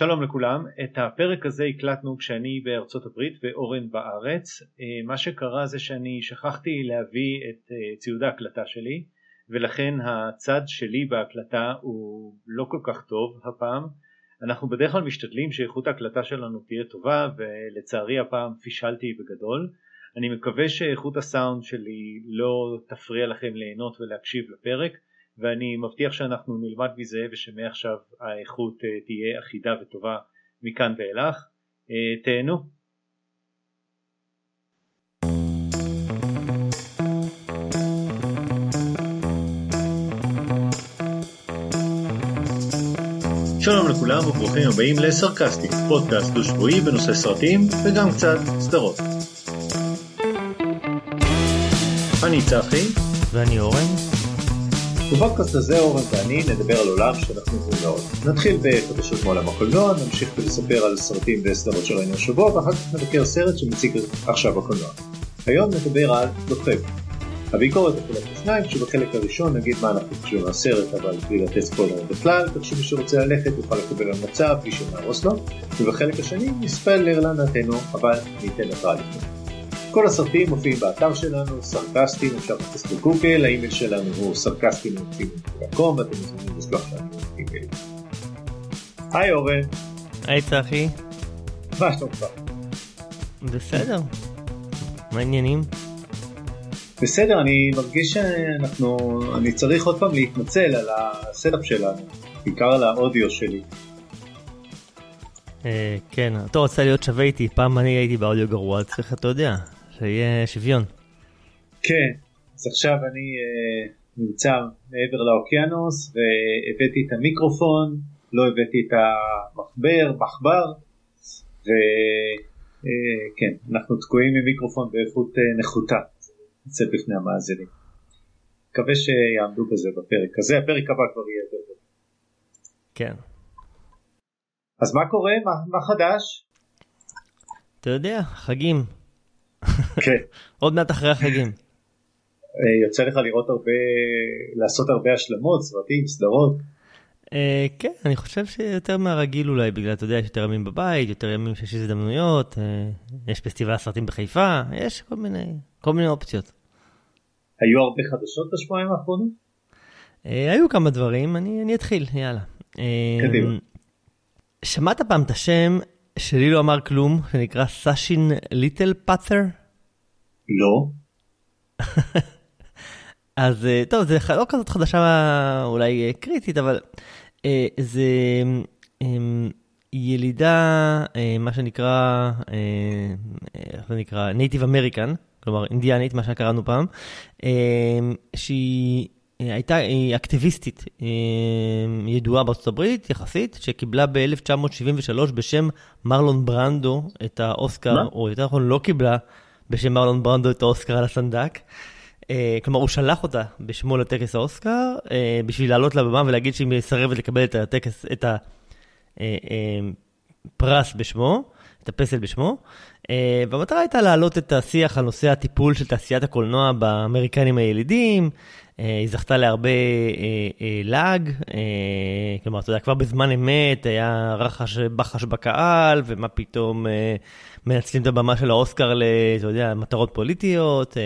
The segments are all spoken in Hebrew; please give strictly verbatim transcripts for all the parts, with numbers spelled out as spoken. שלום לכולם, את הפרק הזה הקלטנו כשאני בארצות הברית ואורן בארץ. מה שקרה זה שאני שכחתי להביא את ציוד ההקלטה שלי, ולכן הצד שלי בהקלטה הוא לא כל כך טוב הפעם. אנחנו בדרך כלל משתדלים שאיכות ההקלטה שלנו תהיה טובה, ולצערי הפעם פישלתי בגדול. אני מקווה שאיכות הסאונד שלי לא תפריע לכם ליהנות ולהקשיב לפרק, ואני מבטיח שאנחנו נלמד מזה ושמעכשיו האיכות תהיה אחידה וטובה מכאן ואילך. תהנו. שלום לכולם וברוכים הבאים לסרקסטיק, פודקאסט דו-שבועי בנושא סרטים וגם קצת סדרות. אני צחי. ואני אורן. בפודקאסט הזה אורן ואני נדבר על עולם שאנחנו קולנועים. נתחיל בחדשות מעולם הקולנוע, נמשיך לספר על סרטים וסדרות שראינו השבוע, ואחר כך נבקר סרט שמציג עכשיו הקולנוע. היום נדבר על לוחם. הביקורת תחולק לשניים, שבחלק הראשון נגיד מה אנחנו חושבים על הסרט, אבל בלי לתת ספוילרים בכלל, כך שמי שרוצה ללכת יוכל לקבל המלצה בלי שנהרוס לו, ובחלק השני נספיילר לענתנו, אבל ניתן התראה לפני. כל הסרטים מופיעים באתר שלנו, סרקסטים, אפשר לחפש בגוגל, האימייל שלנו הוא סרקסטים מופיעים נקודה קום, ואתם מוזמנים לסלוח לנו באימייל. היי אורן. היי צחי. מה שאתה כבר? בסדר. מה העניינים? בסדר, אני מרגיש שאנחנו, אני צריך עוד פעם להתנצל על הסטאפ שלנו, בעיקר על האודיו שלי. כן, אתה רוצה להיות שווה איתי, פעם אני הייתי באודיו גרוע, צריך אתה יודע. שיהיה שוויון. כן, אז עכשיו אני uh, נמצא מעבר לאוקיינוס והבאתי את המיקרופון, לא הבאתי את המחבר, מחבר, וכן, uh, אנחנו תקועים עם מיקרופון באיכות uh, נחותה, נצא בפני המאזינים. מקווה שיעמדו בזה בפרק הזה, הפרק הבא כבר יהיה יותר. כן. אז מה קורה? מה, מה חדש? אתה יודע, חגים. כן. עוד מעט אחרי החגים. יוצא לך לראות הרבה, לעשות הרבה השלמות, סרטים, סדרות. כן, אני חושב שיותר מהרגיל אולי, בגלל, אתה יודע, יש יותר ימים בבית, יותר ימים שיש הזדמנויות, יש פסטיבל סרטים בחיפה, יש כל מיני, כל מיני אופציות. היו הרבה חדשות בשבועיים האחרונים? היו כמה דברים, אני, אני אתחיל, יאללה. קדימה. שמעת פעם את השם שלי לא אמר כלום, שנקרא סאשין ליטל פאטר? לא. אז טוב, זה לא כזאת חדשה אולי קריטית, אבל אה, זה אה, ילידה, אה, מה שנקרא, אה, איך זה נקרא, נייטיב אמריקן, כלומר אינדיאנית, מה שקראנו פעם, אה, שהיא... הייתה אקטיביסטית ידועה בארצות הברית, יחסית, שקיבלה ב-אלף תשע מאות שבעים ושלוש בשם מרלון ברנדו את האוסקר, מה? או יותר נכון לא קיבלה בשם מרלון ברנדו את האוסקר על הסנדק. כלומר, הוא שלח אותה בשמו לטקס האוסקר, בשביל לעלות לבמה ולהגיד שהיא מסרבת לקבל את הטקס, את הפרס בשמו, את הפסל בשמו, והמטרה הייתה להעלות את השיח על נושא הטיפול של תעשיית הקולנוע באמריקנים הילידים. היא זכתה להרבה לעג, כלומר, אתה יודע, כבר בזמן אמת היה רחש בחש בקהל, ומה פתאום מנצלים את הבמה של האוסקר למטרות פוליטיות,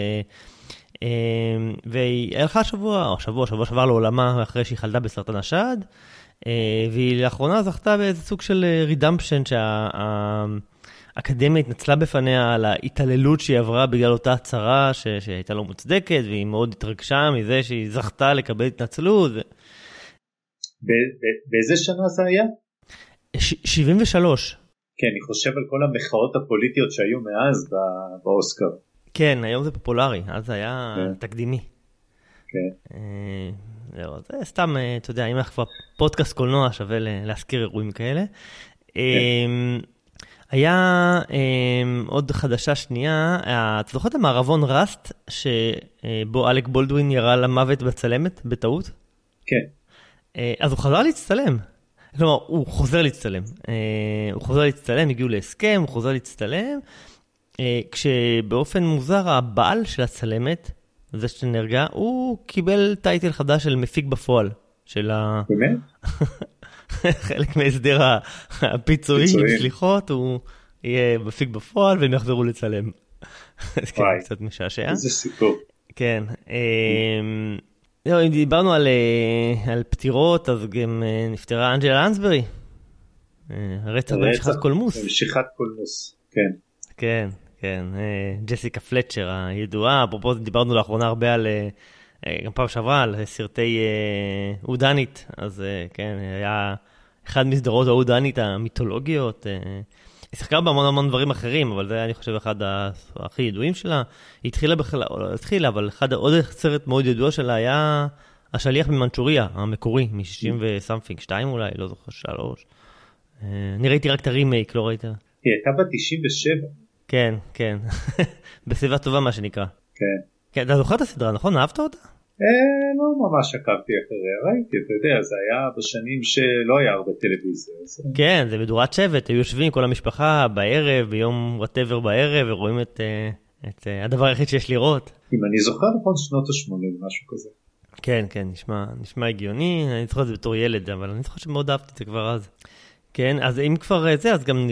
והיא הלכה השבוע, או שבוע, שבוע שעבר לעולמה, אחרי שהיא חלתה בסרטן השד, והיא לאחרונה זכתה באיזה סוג של רידמפשן שהאקדמיה התנצלה בפניה על ההתעללות שהיא עברה בגלל אותה הצהרה שהייתה לא מוצדקת, והיא מאוד התרגשה מזה שהיא זכתה לקבל התנצלות. באיזה שנה זה היה? שבעים ושלוש. כן, אני חושב על כל המחאות הפוליטיות שהיו מאז באוסקר. כן, היום זה פופולרי, אז זה היה תקדימי. כן. זה סתם, אתה יודע, אם אנחנו כבר פודקאסט קולנוע, שווה להזכיר אירועים כאלה. היה עוד חדשה שנייה, הצלוחת המערבון רסט, שבו אלק בולדווין ירה למוות בצלמת, בטעות. כן. אז הוא חזר להצטלם. כלומר, הוא חוזר להצטלם. הוא חוזר להצטלם, הגיעו להסכם, הוא חוזר להצטלם, כשבאופן מוזר הבעל של הצלמת, זה שנרגע, הוא קיבל טייטל חדש של מפיק בפועל. של ה... באמת? חלק מהסדר הפיצויים, סליחות, הוא יהיה מפיק בפועל, והם יחזרו לצלם. וואי, קצת משעשע. איזה סיפור. כן. אם דיברנו על פטירות, אז גם נפטרה אנג'לה לנסברי. הרצח במשיכת קולמוס. במשיכת קולמוס, כן. כן, כן. ג'סיקה פלצ'ר הידועה, אפרופו דיברנו לאחרונה הרבה על... גם פעם שעברה על סרטי אודנית, אז כן, היה אחד מסדרות האודנית המיתולוגיות, היא שחקה בהמון המון דברים אחרים, אבל זה היה אני חושב אחד הכי ידועים שלה, היא התחילה בכלל, או לא התחילה, אבל אחד עוד סרט מאוד ידוע שלה היה השליח ממנצ'וריה, המקורי, מ-שישים וסמפינג, שתיים אולי, לא זוכר שלוש, אני ראיתי רק את הרימייק, לא ראית? היא הייתה ב-תשעים ושבע. כן, כן, בסביבה טובה מה שנקרא. כן. אתה זוכר את הסדרה, נכון? אהבת אותה? לא ממש עקבתי אחריה, ראיתי, אתה יודע, זה היה בשנים שלא היה הרבה טלוויזיה. כן, זה מדורת שבט, היו יושבים כל המשפחה בערב, ביום וואטאבר בערב, ורואים את הדבר היחיד שיש לראות. אם אני זוכר נכון שנות ה-שמונים, משהו כזה. כן, כן, נשמע הגיוני, אני זוכר את זה בתור ילד, אבל אני זוכר שמאוד אהבתי את זה כבר אז. כן, אז אם כבר זה, אז גם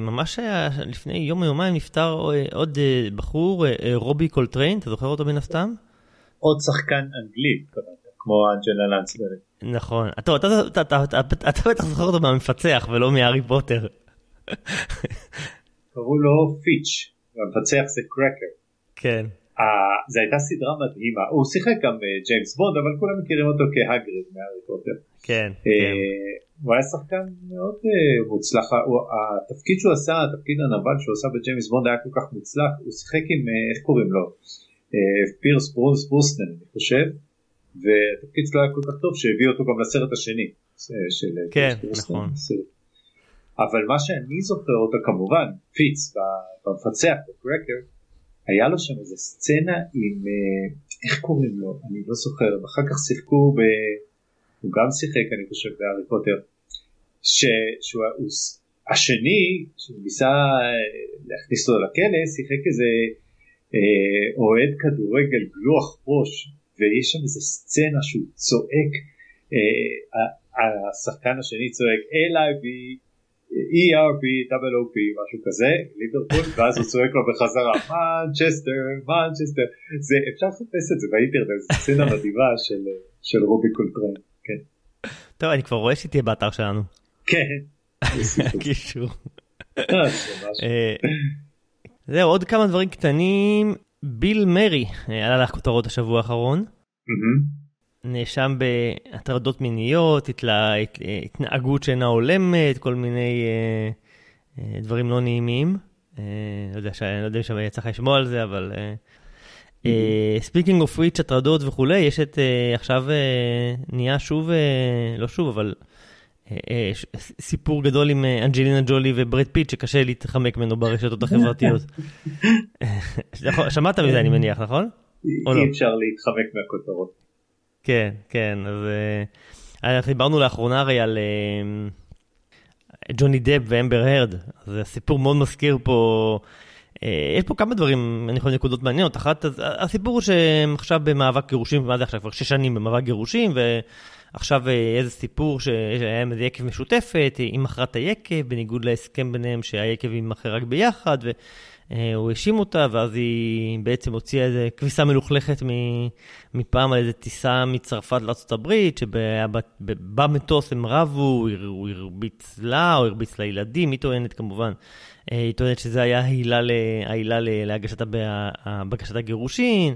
ממש היה, לפני יום או יומיים נפטר עוד בחור, רובי קולטריין, אתה זוכר אותו מן הסתם? עוד שחקן אנגלי, כמו אנג'לה לנסברי. נכון, אתה בטח זוכר אותו מהמפצח ולא מהארי פוטר. קראו לו פיץ', והמפצח זה קרקר. כן. זה הייתה סדרה מדהימה, הוא שיחק גם ג'יימס בונד, אבל כולם מכירים אותו כהגריד מהארי פוטר. כן, כן. הוא היה שחקן מאוד מוצלח, התפקיד שהוא עשה, התפקיד הנבל שהוא עשה בג'יימס בונד היה כל כך מוצלח, הוא שיחק עם, איך קוראים לו, פירס ברוסנן, אני חושב, והתפקיד שלו היה כל כך טוב שהביא אותו גם לסרט השני של פירס ברוסנן. אבל מה שאני זוכר אותו כמובן, פיץ, במפצח, בקרקר, היה לו שם איזו סצנה עם, איך קוראים לו, אני לא זוכר, ואחר כך שיחקו ב... הוא גם שיחק, אני חושב, בהארי פוטר, שהשני, שהוא ניסה להכניס אותו לכלא, שיחק איזה אוהד כדורגל גלוח ראש, ויש שם איזה סצנה שהוא צועק, השחקן השני צועק, L I B, E R B, W O P, משהו כזה, ליברפול, ואז הוא צועק לו בחזרה, מנצ'סטר, מנצ'סטר, אפשר לחפש את זה באינטרנט, זו סצנה מדהימה של רובי קולטריין. טוב, אני כבר רואה שתהיה באתר שלנו. כן. קישור. זהו, עוד כמה דברים קטנים. ביל מרי עלה לך כותרות השבוע האחרון. נאשם בהטרדות מיניות, התנהגות שאינה הולמת, כל מיני דברים לא נעימים. לא יודע אם שם צריך לשמוע על זה, אבל... ספיקינג אוף וויץ' הטרדות וכולי, יש את עכשיו נהיה שוב, לא שוב, אבל סיפור גדול עם אנג'לינה ג'ולי וברד פיט, שקשה להתחמק ממנו ברשתות החברתיות. שמעת מזה אני מניח, נכון? אי אפשר להתחמק מהכותרות. כן, כן, אז דיברנו לאחרונה הרי על ג'וני דב ואמבר הרד, זה סיפור מאוד מזכיר פה... יש פה כמה דברים, אני חושב, נקודות מעניינות. אחת, הסיפור הוא שהם עכשיו במאבק גירושים, מה זה עכשיו? כבר שש שנים במאבק גירושים, ועכשיו איזה סיפור שהיה עם יקב משותפת, היא מכרת היקב, בניגוד להסכם ביניהם שהיקב היא מכרה רק ביחד, והוא האשים אותה, ואז היא בעצם הוציאה איזה כביסה מלוכלכת מפעם על איזה טיסה מצרפת לארצות הברית, שבא מטוס הם רבו, הוא הרביץ לה, הוא הרביץ לילדים, היא טוענת כמובן. היא טוענת שזה היה העילה להגשת בקשת הגירושין,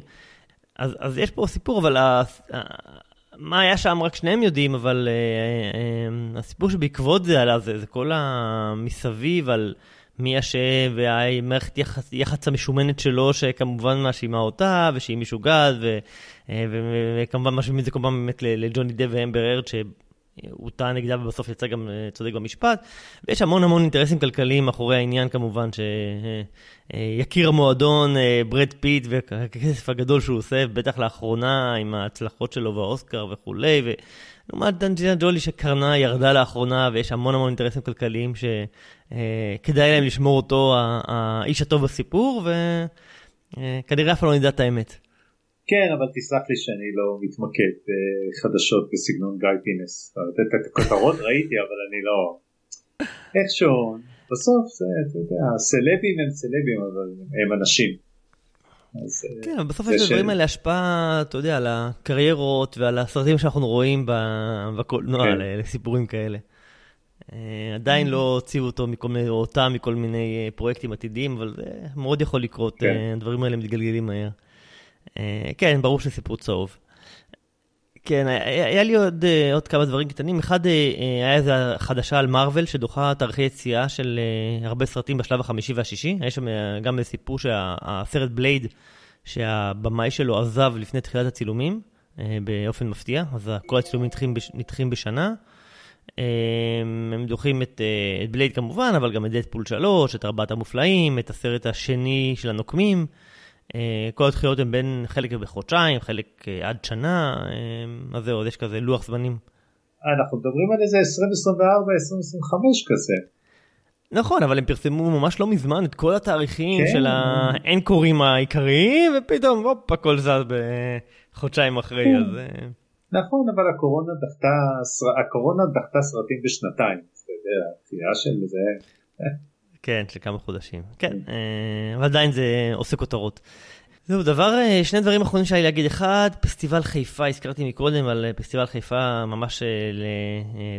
אז, אז יש פה סיפור, אבל ה, ה, מה היה שם רק שניהם יודעים, אבל ה, הסיפור שבעקבות זה עלה, זה, זה כל המסביב על מי השם, והמערכת יחצ, יחץ המשומנת שלו, שכמובן מאשימה אותה, ושהיא משוגעת, ו, וכמובן מאשימים את זה כל פעם באמת לג'וני דב ואמבר הרד, ש... הוא טען נגדה ובסוף יצא גם צודק במשפט, ויש המון המון אינטרסים כלכליים מאחורי העניין כמובן, שיקיר המועדון ברד פיט והכסף הגדול שהוא עושה, בטח לאחרונה עם ההצלחות שלו והאוסקר וכולי, ולעומת אנג'לינה ג'ולי שקרנה ירדה לאחרונה, ויש המון המון אינטרסים כלכליים שכדאי להם לשמור אותו האיש הטוב בסיפור, וכנראה אף לא נדע את האמת. כן, אבל תסלח לי שאני לא מתמקד בחדשות בסגנון גיא פינס. את הכותרות ראיתי, אבל אני לא... איכשהו, בסוף, אתה יודע, סלבים הם סלבים, אבל הם אנשים. כן, אבל בסוף יש לדברים האלה השפעה, אתה יודע, על הקריירות ועל הסרטים שאנחנו רואים בקולנוע, לסיפורים כאלה. עדיין לא הוציאו אותו אותה מכל מיני פרויקטים עתידיים, אבל זה מאוד יכול לקרות, הדברים האלה מתגלגלים מהר. כן, ברור שסיפור צהוב. כן, היה לי עוד, עוד כמה דברים קטנים. אחד, היה איזו חדשה על מרוול שדוחה תאריכי יציאה של הרבה סרטים בשלב החמישי והשישי. היה שם גם סיפור שהסרט בלייד, שהבמאי שלו עזב לפני תחילת הצילומים, באופן מפתיע, אז כל הצילומים נדחים בשנה. הם דוחים את, את בלייד כמובן, אבל גם את דדפול שלוש, את ארבעת המופלאים, את הסרט השני של הנוקמים. כל הדחיות הן בין חלק בחודשיים, חלק עד שנה, אז זהו, יש כזה לוח זמנים. אנחנו מדברים על איזה עשרים עשרים וארבע, עשרים עשרים וחמש כזה. נכון, אבל הם פרסמו ממש לא מזמן את כל התאריכים של האנקורים העיקריים, ופתאום, הופ, הכל זז בחודשיים אחרי. נכון, אבל הקורונה דחתה סרטים בשנתיים, זה התחייה של זה... כן, של כמה חודשים. כן, אבל עדיין זה עושה כותרות. זהו, דבר, שני דברים אחרונים שהיה לי להגיד. אחד, פסטיבל חיפה, הזכרתי מקודם על פסטיבל חיפה ממש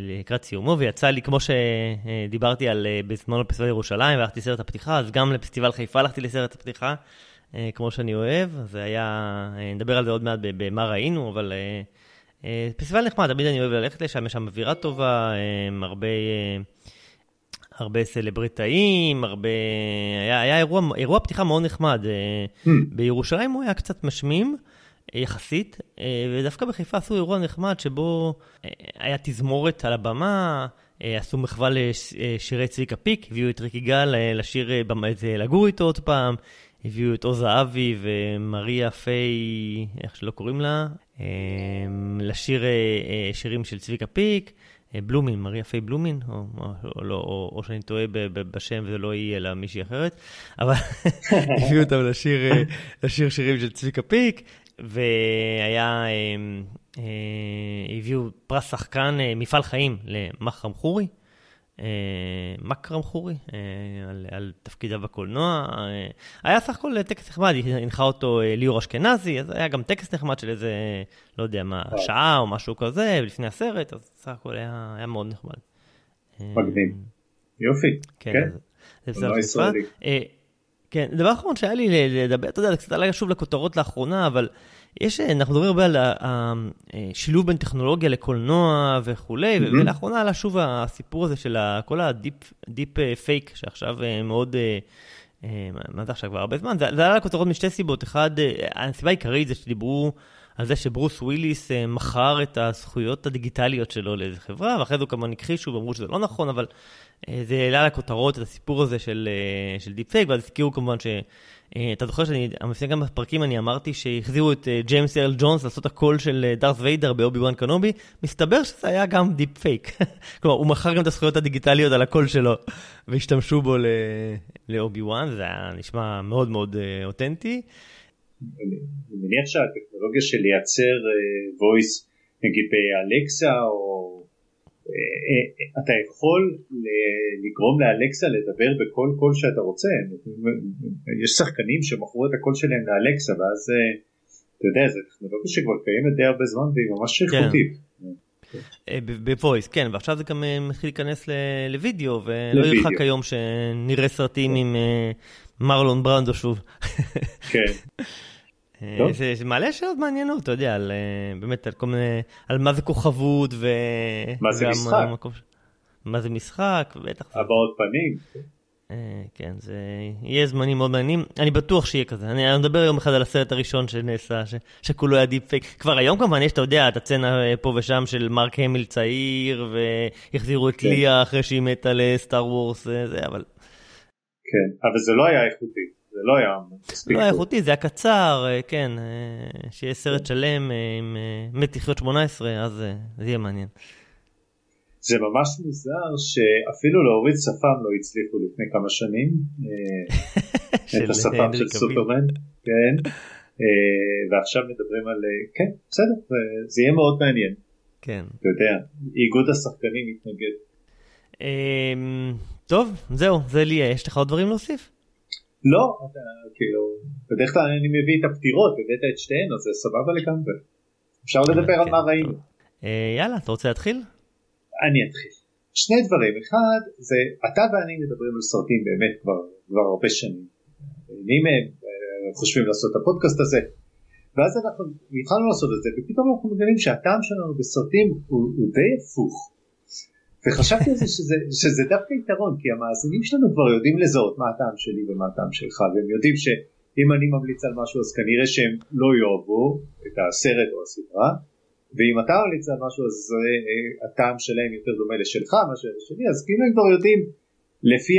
לקראת סיומו, ויצא לי, כמו שדיברתי על בזמן פסטיבל ירושלים, והלכתי לסרט הפתיחה, אז גם לפסטיבל חיפה הלכתי לסרט הפתיחה, כמו שאני אוהב. זה היה, נדבר על זה עוד מעט במה ראינו, אבל פסטיבל נחמד, תמיד אני אוהב ללכת לשם, יש שם אווירה טובה, הרבה... הרבה סלבריטאים, הרבה... היה, היה אירוע, אירוע פתיחה מאוד נחמד. Mm. בירושלים הוא היה קצת משמים, יחסית, ודווקא בחיפה עשו אירוע נחמד שבו היה תזמורת על הבמה, עשו מחווה לשירי צביקה פיק, הביאו את ריקי גל לשיר לגור איתו עוד פעם, הביאו את עוז האבי ומריה פיי, איך שלא קוראים לה, לשיר שירים של צביקה פיק, בלומין, מריה פיי בלומין, או, או, או, או, או שאני טועה בשם וזה לא יהיה אלא מישהי אחרת, אבל הביאו אותם לשיר, לשיר שירים של צביקה פיק, והיה, הביאו פרס שחקן מפעל חיים למקרם חורי, מקרם חורי, על, על תפקידה בקולנוע. היה סך הכל טקס נחמד, הנחה אותו ליאור אשכנזי, אז היה גם טקס נחמד של איזה, לא יודע מה, שעה או משהו כזה, לפני הסרט, אז סך הכל היה, היה מאוד נחמד. מגדים. יופי. כן. כן. אז, זה לא ישראלי. כן, דבר אחרון שהיה לי לדבר, אתה יודע, קצת עלה שוב לכותרות לאחרונה, אבל יש, אנחנו מדברים הרבה על השילוב בין טכנולוגיה לקולנוע וכולי, ולאחרונה עלה שוב הסיפור הזה של כל הדיפ פייק, שעכשיו מאוד, מה זה עכשיו כבר הרבה זמן, זה עלה לכותרות משתי סיבות. אחד, הסיבה העיקרית זה שדיברו על זה שברוס וויליס מכר את הזכויות הדיגיטליות שלו לאיזו חברה, ואחרי זה הוא כמובן הכחישו ואמרו שזה לא נכון, אבל זה העלה לכותרות את הסיפור הזה של, של דיפ פייק, ואז הזכירו כמובן ש... אתה זוכר שאני, המפני גם בפרקים אני אמרתי שהחזירו את ג'יימס ארל ג'ונס לעשות הקול של דארת ויידר באובי וואן קנובי, מסתבר שזה היה גם דיפ פייק. כלומר, הוא מכר גם את הזכויות הדיגיטליות על הקול שלו, והשתמשו בו לאובי וואן, זה נשמע מאוד מאוד אותנטי. אני מניח שהטכנולוגיה של לייצר voice, נגיד באלקסה, או אתה יכול לגרום לאלקסה לדבר בכל קול שאתה רוצה. יש שחקנים שמכרו את הקול שלהם לאלקסה, ואז אתה יודע, זו טכנולוגיה שכבר קיימת די הרבה זמן והיא ממש איכותית בוויס, כן, ועכשיו זה גם מתחיל להיכנס לוידאו, ולא ירחק היום שנראה סרטים עם מרלון ברנדו שוב. כן, זה מעלה שאלות מעניינות, אתה יודע, באמת על מה זה כוכבות ומה זה משחק, מה זה משחק, בטח הבעות פנים. כן, זה יהיה זמנים מאוד מעניינים, אני בטוח שיהיה כזה. אני מדבר היום אחד על הסרט הראשון שנעשה, שכולו היה דיפ פייק. כבר היום כמובן יש, אתה יודע, את הצנה פה ושם של מרק המיל צעיר, והחזירו את ליה אחרי שהיא מתה לסטאר וורס, אבל כן, אבל זה לא היה איכותי. זה לא היה מספיק. לא היה איכותי, זה היה קצר, כן, שיהיה סרט שלם עם מתיחיות שמונה עשרה, אז זה יהיה מעניין. זה ממש מוזר שאפילו להוריד שפם לא הצליחו לפני כמה שנים, את השפם של סופרמן, כן, ועכשיו מדברים על, כן, בסדר, זה יהיה מאוד מעניין. כן. אתה יודע, איגוד השחקנים מתנגד. טוב, זהו, זה לי, יש לך עוד דברים להוסיף? לא, אתה כאילו, בדרך כלל אני מביא את הפתירות, הבאת את שתיהן, אז זה סבבה לקמפר. אפשר לדבר על מה ראינו. יאללה, אתה רוצה להתחיל? אני אתחיל. שני דברים, אחד, זה אתה ואני מדברים על סרטים באמת כבר, כבר הרבה שנים. אם הם חושבים לעשות את הפודקאסט הזה, ואז אנחנו התחלנו לעשות את זה, ופתאום אנחנו מגלים שהטעם שלנו בסרטים הוא, הוא די הפוך. וחשבתי על זה שזה, שזה דווקא יתרון, כי המאזינים שלנו כבר יודעים לזהות מה הטעם שלי ומה הטעם שלך, והם יודעים שאם אני ממליץ על משהו, אז כנראה שהם לא יאהבו את הסרט או הסדרה, ואם אתה ממליץ על משהו, אז הטעם שלהם יותר דומה לשלך, מה שלי, אז כאילו הם כבר יודעים, לפי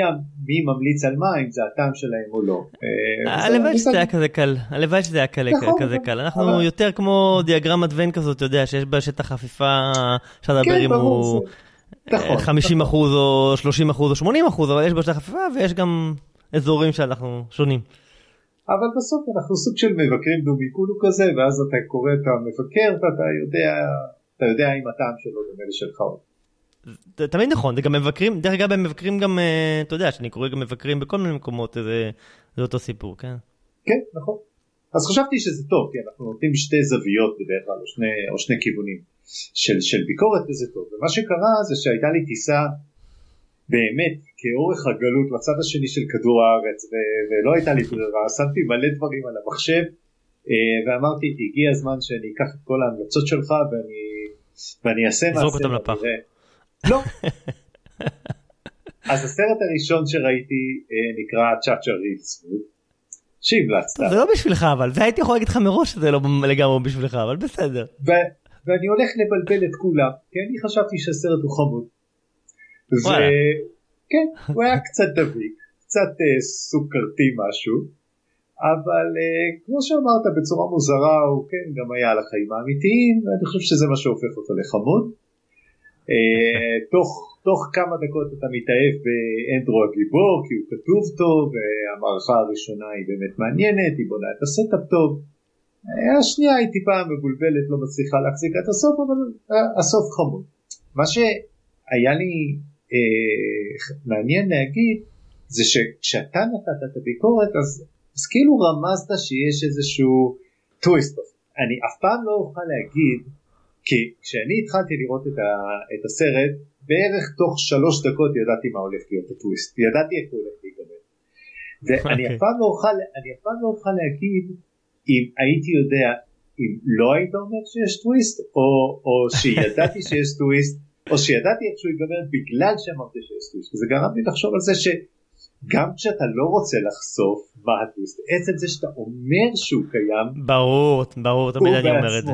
מי ממליץ על מה, אם זה הטעם שלהם או לא. הלוואי שזה היה כזה קל, הלוואי שזה היה כזה קל, אנחנו יותר כמו דיאגרמת ון כזאת, אתה יודע, שיש בשטח חפיפה, שהדברים הוא חמישים אחוז או שלושים אחוז או שמונים אחוז, אבל יש בשטח חפיפה ויש גם אזורים שאנחנו שונים. אבל בסוף אנחנו סוג של מבקרים דומי כולו כזה, ואז אתה קורא, אתה מבקר, ואתה יודע אם הטעם שלו דומה לשלך עוד. תמיד נכון, זה גם מבקרים, דרך אגב הם מבקרים גם, אתה יודע, שאני קורא גם מבקרים בכל מיני מקומות, זה אותו סיפור, כן? כן, נכון. אז חשבתי שזה טוב, כי אנחנו נותנים שתי זוויות בדרך כלל, או שני כיוונים של ביקורת, וזה טוב. ומה שקרה זה שהייתה לי טיסה באמת כאורך הגלות לצד השני של כדור הארץ, ולא הייתה לי ברירה, שמתי מלא דברים על המחשב, ואמרתי, הגיע הזמן שאני אקח את כל ההמלצות שלך, ואני אעשה מעשה. זרוק אותם לפח. לא. אז הסרט הראשון שראיתי נקרא צ'אצ'ריס, שהבלצת. זה לא בשבילך אבל, והייתי יכול להגיד לך מראש שזה לא לגמרי בשבילך, אבל בסדר. ואני הולך לבלבל את כולם, כי אני חשבתי שהסרט הוא חמוד. כן, הוא היה קצת דביק, קצת סוכרתי משהו, אבל כמו שאמרת בצורה מוזרה, הוא כן גם היה על החיים האמיתיים, ואני חושב שזה מה שהופך אותו לחמוד. תוך כמה דקות אתה מתאהב באנדרו הגיבור, כי הוא כתוב טוב, והמערכה הראשונה היא באמת מעניינת, היא בונה את הסטאפ טוב. השנייה היא טיפה מבולבלת, לא מצליחה להחזיק את הסוף, אבל הסוף חמוד. מה שהיה לי מעניין להגיד, זה שכשאתה נתת את הביקורת, אז כאילו רמזת שיש איזשהו טוויסט. אני אף פעם לא אוכל להגיד, כי כשאני התחלתי לראות את, ה, את הסרט, בערך תוך שלוש דקות ידעתי מה הולך להיות הטוויסט, ידעתי איך הוא הולך להיגמר. ואני אף פעם לא אוכל, אני אף פעם לא אוכל להגיד, אם הייתי יודע, אם לא היית אומר שיש טוויסט, או, או שידעתי שיש טוויסט, או שידעתי איך שהוא יגמר בגלל שאמרתי שיש טוויסט. זה גרם לי לחשוב על זה שגם כשאתה לא רוצה לחשוף מה הטוויסט, עצם זה שאתה אומר שהוא קיים, ברור, ברור, תמיד אני אומר את זה.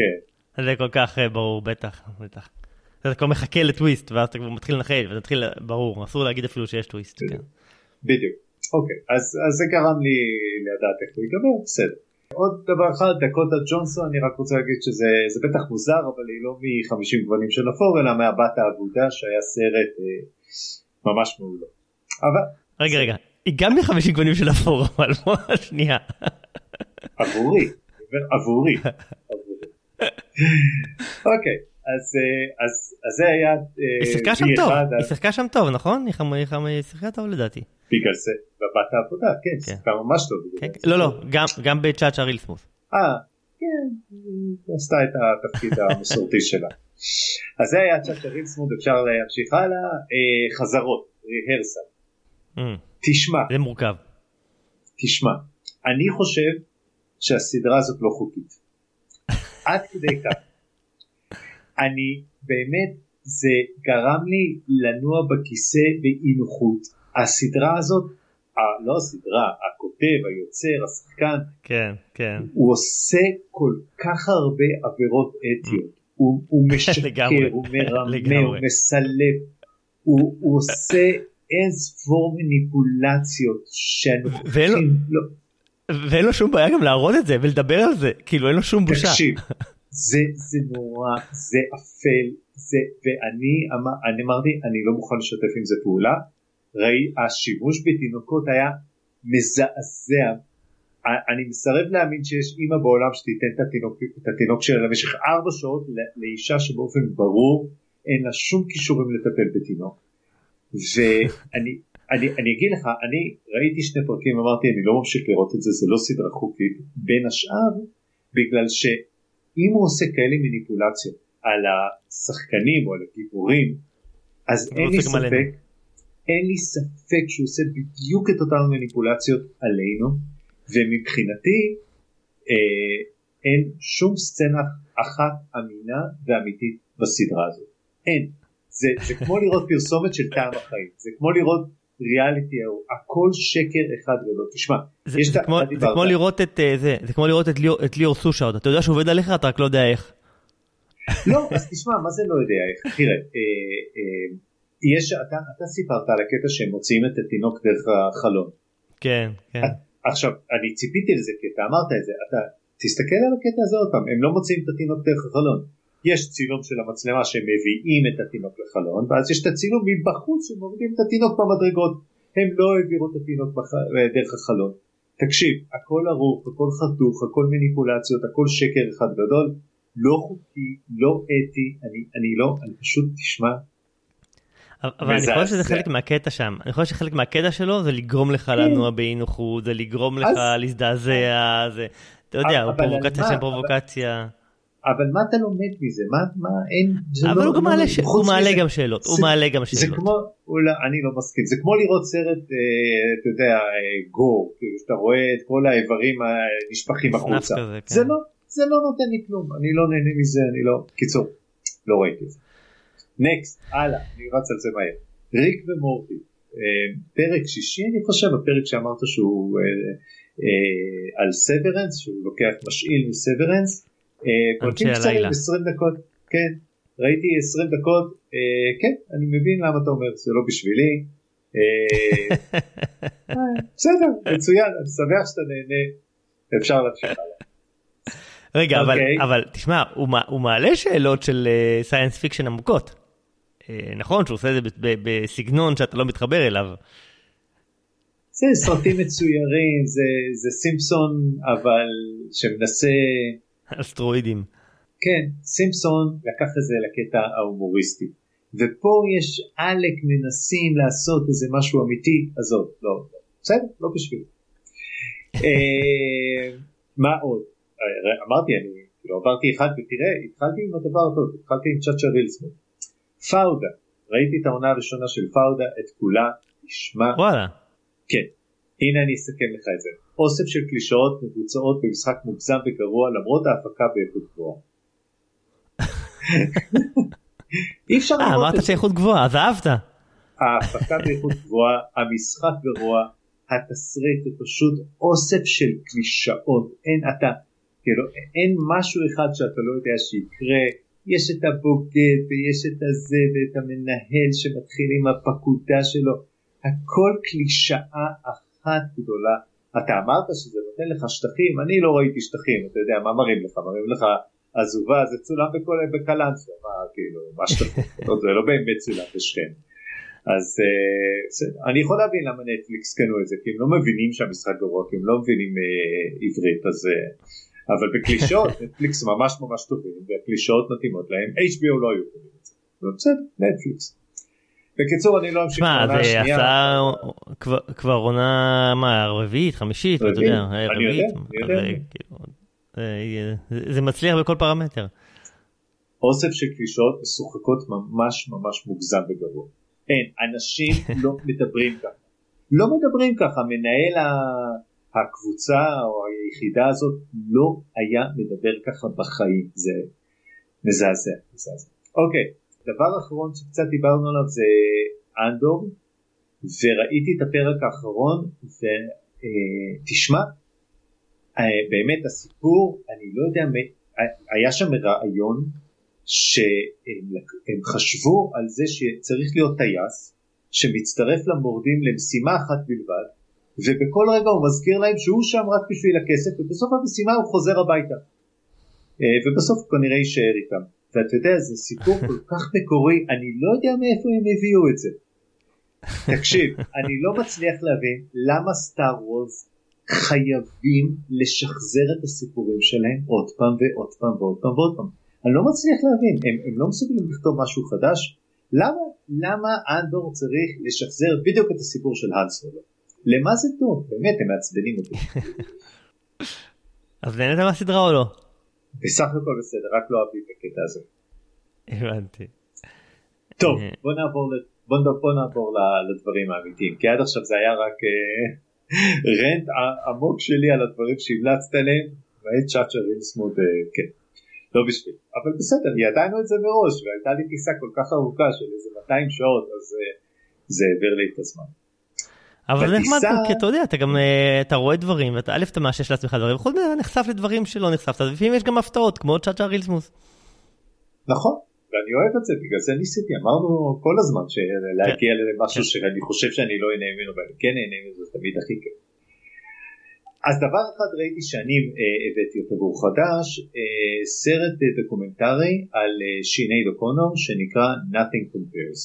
כן. זה כל כך ברור, בטח, בטח. אתה כבר מחכה לטוויסט, ואז אתה כבר מתחיל לנחל, ואתה מתחיל, ברור, אסור להגיד אפילו שיש טוויסט. בדיוק, אוקיי, אז זה גרם לי לדעת איך הוא יגמר, בסדר. עוד דבר אחד, דקוטה ג'ונסון, אני רק רוצה להגיד שזה בטח מוזר, אבל היא לא מחמישים גוונים של אפור, אלא מהבת האבודה, שהיה סרט ממש מעולה. רגע, רגע, היא גם מחמישים גוונים של אפור, אבל בוא, שנייה. עבורי, עבורי. אוקיי, אז זה היה... היא שיחקה שם טוב, נכון? היא שיחקה טוב לדעתי. בגלל זה, בבת העבודה, כן, שיחקה ממש טוב. לא, לא, גם בצ'אצ'ה רילסמוס. אה, כן, היא עשתה את התפקיד המסורתי שלה. אז זה היה צ'אצ'ה רילסמוס, אפשר להמשיך הלאה, חזרות, הרסה. תשמע. זה מורכב. תשמע, אני חושב שהסדרה הזאת לא חוקית. עד כדי כך. אני באמת, זה גרם לי לנוע בכיסא באי-נוחות. הסדרה הזאת, לא הסדרה, הכותב, היוצר, השחקן, כן, כן. הוא עושה כל כך הרבה עבירות אתיות. הוא, הוא משקר, לגמרי, הוא מרמה, לגמרי. הוא מסלב. הוא, הוא עושה אין ספור מניפולציות שאנחנו חושבים לא... ואין לו שום בעיה גם להראות את זה ולדבר על זה, כאילו אין לו שום בושה. תקשיב, זה, זה נורא, זה אפל, זה, ואני אמר, אני אמרתי, אני לא מוכן לשתף עם זה פעולה. ראי, השימוש בתינוקות היה מזעזע, אני מסרב להאמין שיש אימא בעולם שתיתן את התינוק, את התינוק שלה למשך ארבע שעות לאישה שבאופן ברור אין לה שום כישורים לטפל בתינוק. ואני אני, אני אגיד לך, אני ראיתי שני פרקים, אמרתי, אני לא ממשיך לראות את זה, זה לא סדרה חוקית, בין השאר, בגלל שאם הוא עושה כאלה מניפולציות על השחקנים או על הגיבורים, אז אין לי ספק, עלינו. אין לי ספק שהוא עושה בדיוק את אותן מניפולציות עלינו, ומבחינתי, אה, אין שום סצנה אחת אמינה ואמיתית בסדרה הזאת. אין. זה, זה כמו לראות פרסומת של טעם החיים, זה כמו לראות ריאליטי, הכל שקר אחד ולא. תשמע, זה, זה, כמו, זה כמו לראות את זה, זה כמו לראות את ליאור, את ליאור סושה, אתה יודע שעובד עליך, אתה רק לא יודע איך. לא, אז תשמע, מה זה לא יודע איך? תראה, אה, אה, יש, אתה, אתה סיפרת על הקטע שהם מוציאים את התינוק דרך החלון. כן, כן. עכשיו, אני ציפיתי לזה, כי אתה אמרת את זה, אתה תסתכל על הקטע הזה עוד פעם, הם לא מוציאים את התינוק דרך החלון. יש צילום של המצלמה שמביאים את התינוק לחלון, ואז יש את הצילום מבחוץ שמורידים את התינוק במדרגות. הם לא העבירו את התינוק דרך החלון. תקשיב, הכל ערוך, הכל חתוך, הכל מניפולציות, הכל שקר אחד גדול, לא חוקי, לא אתי, אני, אני לא, אני פשוט תשמע. אבל אני חושב שזה חלק מהקטע שם, אני חושב שחלק מהקטע שלו זה לגרום לך לנוע באי-נוחות, זה לגרום לך להזדעזע, זה, אתה יודע, פרובוקציה של פרובוקציה. אבל מה אתה לומד מזה? מה, מה, אין, אבל הוא מעלה, הוא מעלה גם שאלות, הוא מעלה גם שאלות. זה כמו, אני לא מסכים, זה כמו לראות סרט, אתה יודע, גור, שאתה רואה את כל האיברים הנשפכים החוצה. זה לא, זה לא נותן לי כלום, אני לא נהנה מזה, אני לא, קיצור, לא ראיתי את זה. נקסט, הלאה, אני רץ על זה מהר. ריק ומורטי, פרק שישי, אני חושב, הפרק שאמרת שהוא על סברנס, שהוא לוקח משאיל מסברנס, פרקים קצרים עשרים דקות, כן, ראיתי עשרים דקות, כן, אני מבין למה אתה אומר, זה לא בשבילי, בסדר, מצוין, אני שמח שאתה נהנה, אפשר להמשיך עליו. רגע, אבל תשמע, הוא מעלה שאלות של סיינס פיקשן עמוקות, נכון שהוא עושה את זה בסגנון שאתה לא מתחבר אליו. זה סרטים מצוירים, זה סימפסון, אבל שמנסה... אסטרואידים. כן, סימפסון לקח את זה לקטע ההומוריסטי, ופה יש אלק מנסים לעשות איזה משהו אמיתי, אז עוד, לא, בסדר, לא בשביל. מה עוד? אמרתי, אני לא עברתי אחד, ותראה, התחלתי עם הדבר הטוב, התחלתי עם צ'אצ'ה רילסמן. פאודה, ראיתי את העונה הראשונה של פאודה, את כולה, נשמע. וואלה. כן, הנה אני אסכם לך את זה. אוסף של קלישאות מבוצעות במשחק מוגזם וגרוע למרות ההפקה באיכות גבוהה. אי אפשר לראות את זה. אמרת שאיכות גבוהה, אז אהבת. ההפקה באיכות גבוהה, המשחק גרוע, התסריט הוא פשוט אוסף של קלישאות. אין, אתה, כאילו, אין משהו אחד שאתה לא יודע שיקרה. יש את הבוגד ויש את הזה ואת המנהל שמתחיל עם הפקודה שלו. הכל קלישאה אחת גדולה. אתה אמרת שזה נותן לך שטחים, אני לא ראיתי שטחים, אתה יודע, מה מראים לך? מראים לך עזובה, זה צולם בקלנסווה, מה, כאילו, מה שטחים, זה לא באמת צולם בשכם. אז אני יכול להבין למה נטפליקס קנו את זה, כי הם לא מבינים שהמשחק גרוע, כי הם לא מבינים עברית, אז... אבל בקלישאות, נטפליקס ממש ממש טובים, והקלישאות נתימות להם, אייץ' בי או לא היו קוראים את זה. ובסדר, נטפליקס. בקיצור, אני לא אמשיך לעונה השנייה. זה עשה כבר עונה, מה, רביעית, חמישית, אתה יודע, רביעית. זה מצליח בכל פרמטר. אוסף של קלישאות משוחקות ממש ממש מוגזם בגרוע. אין, אנשים לא מדברים ככה. לא מדברים ככה, מנהל הקבוצה או היחידה הזאת לא היה מדבר ככה בחיים. זה מזעזע, מזעזע. אוקיי. דבר אחרון שקצת דיברנו עליו זה אנדור, וראיתי את הפרק האחרון, ותשמע, באמת הסיפור, אני לא יודע, היה שם רעיון שהם חשבו על זה שצריך להיות טייס, שמצטרף למורדים למשימה אחת בלבד, ובכל רגע הוא מזכיר להם שהוא שם רק בשביל הכסף, ובסוף המשימה הוא חוזר הביתה, ובסוף כנראה יישאר איתם. ואתה יודע, זה סיפור כל כך מקורי, אני לא יודע מאיפה הם הביאו את זה. תקשיב, אני לא מצליח להבין למה סטאר וורס חייבים לשחזר את הסיפורים שלהם עוד פעם ועוד פעם ועוד פעם ועוד פעם. אני לא מצליח להבין, הם, הם לא מסוגלים לכתוב משהו חדש. למה, למה אנדור צריך לשחזר בדיוק את הסיפור של האן סולו? למה זה טוב? באמת הם מעצבנים אותי. אז באמת הם הסדרה או לא? בסך הכל בסדר, רק לא אהבי בקטע הזה. הבנתי. טוב, בוא נעבור לב. בוא נעבור לדברים האמיתיים, כי עד עכשיו זה היה רק רנט עמוק שלי על הדברים שהמלצת עליהם, והיית צ'אצ'ה רילסמוד, כן, לא בשביל, אבל בסדר, ידענו את זה מראש, והייתה לי טיסה כל כך ארוכה של איזה מאתיים שעות, אז זה העביר לי את הזמן. אבל זה נחמד, כי אתה יודע, אתה גם רואה דברים, ואתה א' תמה שיש לעצמך דברים, וחוץ מזה נחשף לדברים שלא נחשפת, ולפעמים יש גם הפתעות, כמו צ'אצ'ה רילסמוד. נכון. ואני אוהב את זה, בגלל זה ניסיתי, אמרנו כל הזמן להגיע למשהו שאני חושב שאני לא אהנה ממנו, ואני כן אהנה ממנו, זה תמיד הכי כיף. אז דבר אחד ראיתי שאני הבאתי אותו ברוך חדש, סרט דוקומנטרי על שינייד אוקונור, שנקרא Nothing Compares.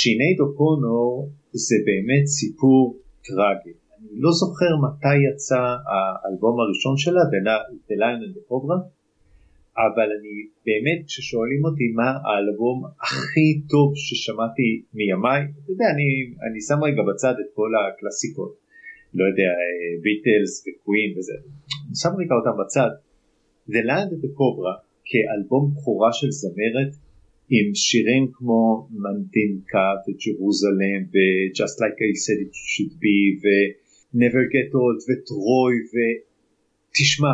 שינייד אוקונור זה באמת סיפור טרגי. אני לא זוכר מתי יצא האלבום הראשון שלה, The Lion and the Cobra, אבל אני באמת, כששואלים אותי מה האלבום הכי טוב ששמעתי מימיי, אתה יודע, אני, אני שם רגע בצד את כל הקלאסיקות, לא יודע, ביטלס וקווין וזה, אני שם רגע אותם בצד. The Land of the Cobra, כאלבום בחורה של זמרת, עם שירים כמו מנדינקה וג'רוזלם ו-Just Like I Said It Should Be ו-Never Get Old וטרוי ותשמע,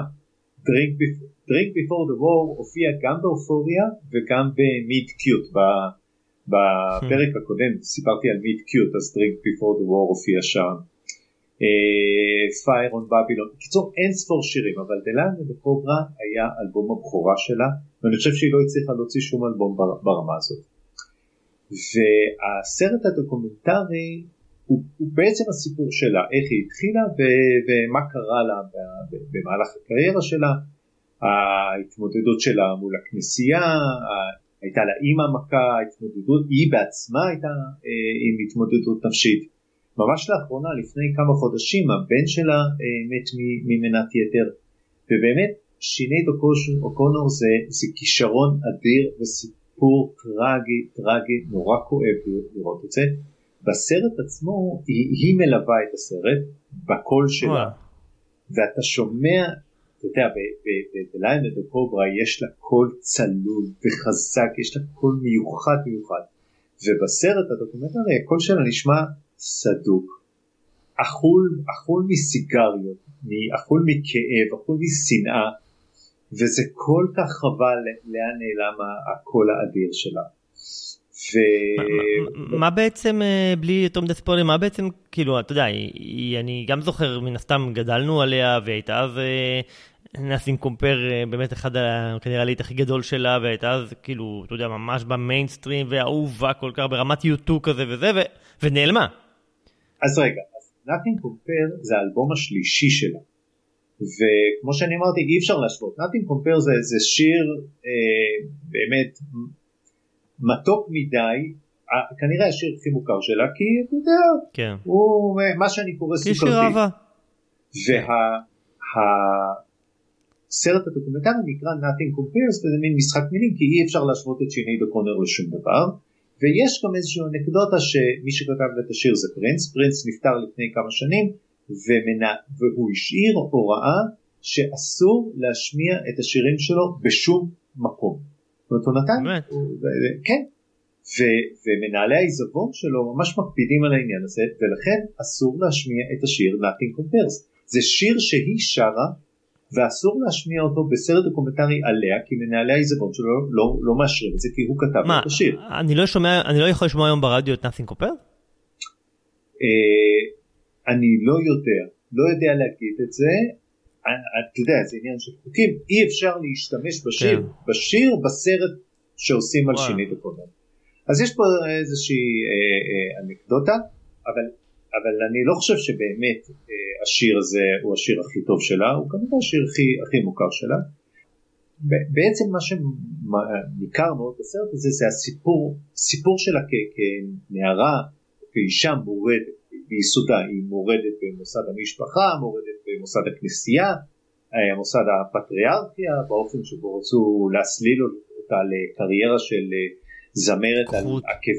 Drink Before. Drink Before the War הופיע גם באופוריה וגם במיד קיוט. בפרק הקודם סיפרתי על מיד קיוט, אז Drink Before the War הופיע שם. Fire on Babylon. קיצור, אין ספור שירים, אבל The Land of the Cobra היה אלבום הבכורה שלה, ואני חושב שהיא לא הצליחה להוציא שום אלבום ברמה הזאת. והסרט הדוקומנטרי הוא, הוא בעצם הסיפור שלה, איך היא התחילה ומה קרה לה במהלך הקריירה שלה, ההתמודדות שלה מול הכנסייה, הייתה לה אימא מכה, ההתמודדות, היא בעצמה הייתה עם התמודדות נפשית. ממש לאחרונה, לפני כמה חודשים, הבן שלה מת ממנת יתר, ובאמת שינייד אוקונור זה, זה כישרון אדיר וסיפור טרגי, טרגי, נורא כואב לראות את זה. בסרט עצמו, היא, היא מלווה את הסרט בקול שלה, ואתה שומע, אתה יודע, בליין ובקוברה יש לה קול צלול וחזק, יש לה קול מיוחד מיוחד, ובסרט הדוקומנטרי הקול שלה נשמע סדוק, אכול מסיגריות, אכול מכאב, אכול משנאה, וזה כל כך חבל לאן נעלם הקול האדיר שלה. מה בעצם, בלי יותר מדי ספוילרים, מה בעצם, כאילו, אתה יודע, אני גם זוכר, מן הסתם גדלנו עליה, והייתה אז Nothing Compares, באמת אחד כנראה להיט הכי גדול שלה, והייתה אז, כאילו, אתה יודע, ממש במיינסטרים, והאהובה כל כך, ברמת יוטיוב כזה וזה, ונעלמה. אז רגע, Nothing Compares זה האלבום השלישי שלה, וכמו שאני אמרתי, אי אפשר להשוות. Nothing Compares זה איזה שיר, באמת, מתוק מדי, כנראה השיר הכי מוכר שלה, כי אתה יודע, כן. הוא מה שאני קורא סוכרתי. והסרט וה, הדוקומנטרי נקרא Nothing Compares, וזה מין משחק מילים, כי אי אפשר להשוות את שינייד אוקונור לשום דבר, ויש גם איזושהי אנקדוטה שמי שכתב את השיר זה פרינס, פרינס נפטר לפני כמה שנים, ומנה, והוא השאיר הוראה שאסור להשמיע את השירים שלו בשום מקום. אותו נתן, כן, ומנהלי העיזבון שלו ממש מקפידים על העניין הזה, ולכן אסור להשמיע את השיר Nothing Compares. זה שיר שהיא שרה, ואסור להשמיע אותו בסרט דוקומנטרי עליה, כי מנהלי העיזבון שלו לא, לא מאשרים את זה, כי הוא כתב מה, את השיר. אני לא שומע, אני לא יכול לשמוע היום ברדיו את Nothing Compares? אה, אני לא יודע, לא יודע להגיד את זה, אתה יודע, זה עניין של חוקים, אי אפשר להשתמש בשיר, כן. בשיר, בסרט שעושים על שינייד אוקונור. אז יש פה איזושהי אה, אה, אנקדוטה, אבל, אבל אני לא חושב שבאמת אה, השיר הזה הוא השיר הכי טוב שלה, הוא כמובן השיר הכי, הכי מוכר שלה. בעצם מה שניכר מאוד בסרט הזה, זה הסיפור, סיפור שלה כ- כנערה, כאישה מורדת, ביסודה, היא מורדת במוסד המשפחה, מורדת במוסד הכנסייה, המוסד הפטריארכיה, באופן שבו רצו להסליל אותה לקריירה של זמרת על, עקב,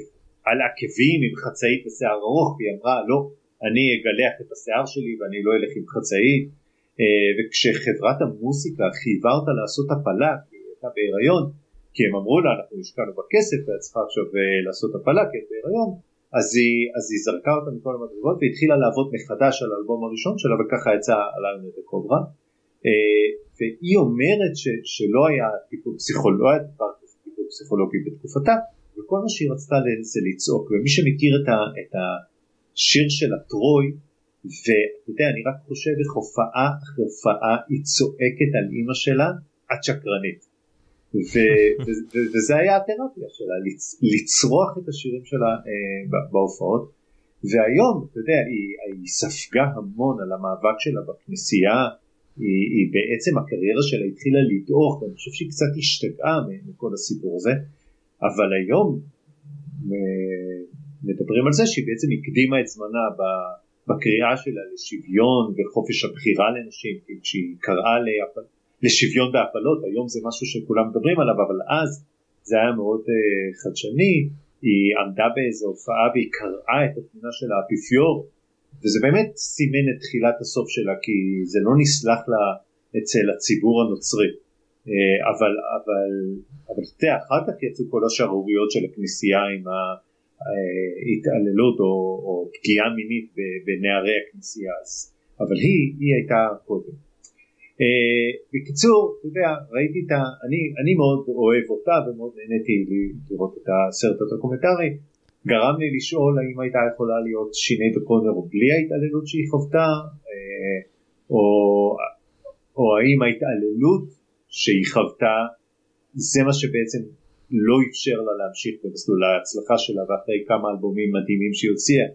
על עקבים עם חצאית ושיער ארוך, והיא אמרה לא, אני אגלח את השיער שלי ואני לא אלך עם חצאית, וכשחברת המוסיקה חייבה אותה לעשות הפלה, כי היא הייתה בהיריון, כי הם אמרו לה אנחנו השקענו בכסף ואת צריכה עכשיו לעשות הפלה כי את בהיריון, אז היא, אז היא זרקה אותה מכל המדרגות והתחילה לעבוד מחדש על האלבום הראשון שלה, וככה יצא עלינו את הקוברה. והיא אומרת ש, שלא היה טיפול פסיכולוגי, טיפול פסיכולוגי בתקופתה, וכל מה שהיא רצתה זה לצעוק. ומי שמכיר את, ה, את השיר של הטרוי, ואתה יודע, אני רק חושב איך הופעה אחרי הופעה היא צועקת על אמא שלה, את שקרנית. וזה היה התרפיה שלה, לצרוח את השירים שלה בהופעות. והיום, אתה יודע, היא ספגה המון על המאבק שלה בכנסייה, היא בעצם הקריירה שלה התחילה לדעוך, ואני חושב שהיא קצת השתגעה מכל הסיפור הזה, אבל היום מדברים על זה שהיא בעצם הקדימה את זמנה בקריאה שלה לשוויון וחופש הבחירה לנשים, כשהיא קראה להפלות, לשוויון בהפלות, היום זה משהו שכולם מדברים עליו, אבל אז זה היה מאוד uh, חדשני. היא עמדה באיזו הופעה והיא קראה את התמונה של האפיפיור, וזה באמת סימן את תחילת הסוף שלה, כי זה לא נסלח לה אצל הציבור הנוצרי. uh, אבל אבל אבל תהיה אחר כך יצאו כל השערוריות של הכנסייה עם ההתעללות או, או פגיעה מינית בנערי הכנסייה אז, אבל היא, היא הייתה קודם. בקיצור, אתה יודע, ראיתי את ה... אני, אני מאוד אוהב אותה ומאוד נהניתי לראות את הסרט הדוקומנטרי. גרם לי לשאול האם הייתה יכולה להיות שינייד אוקונר בלי ההתעללות שהיא חוותה, או, או האם ההתעללות שהיא חוותה זה מה שבעצם לא אפשר לה להמשיך במסלול ההצלחה שלה, ואחרי כמה אלבומים מדהימים שהיא הוציאה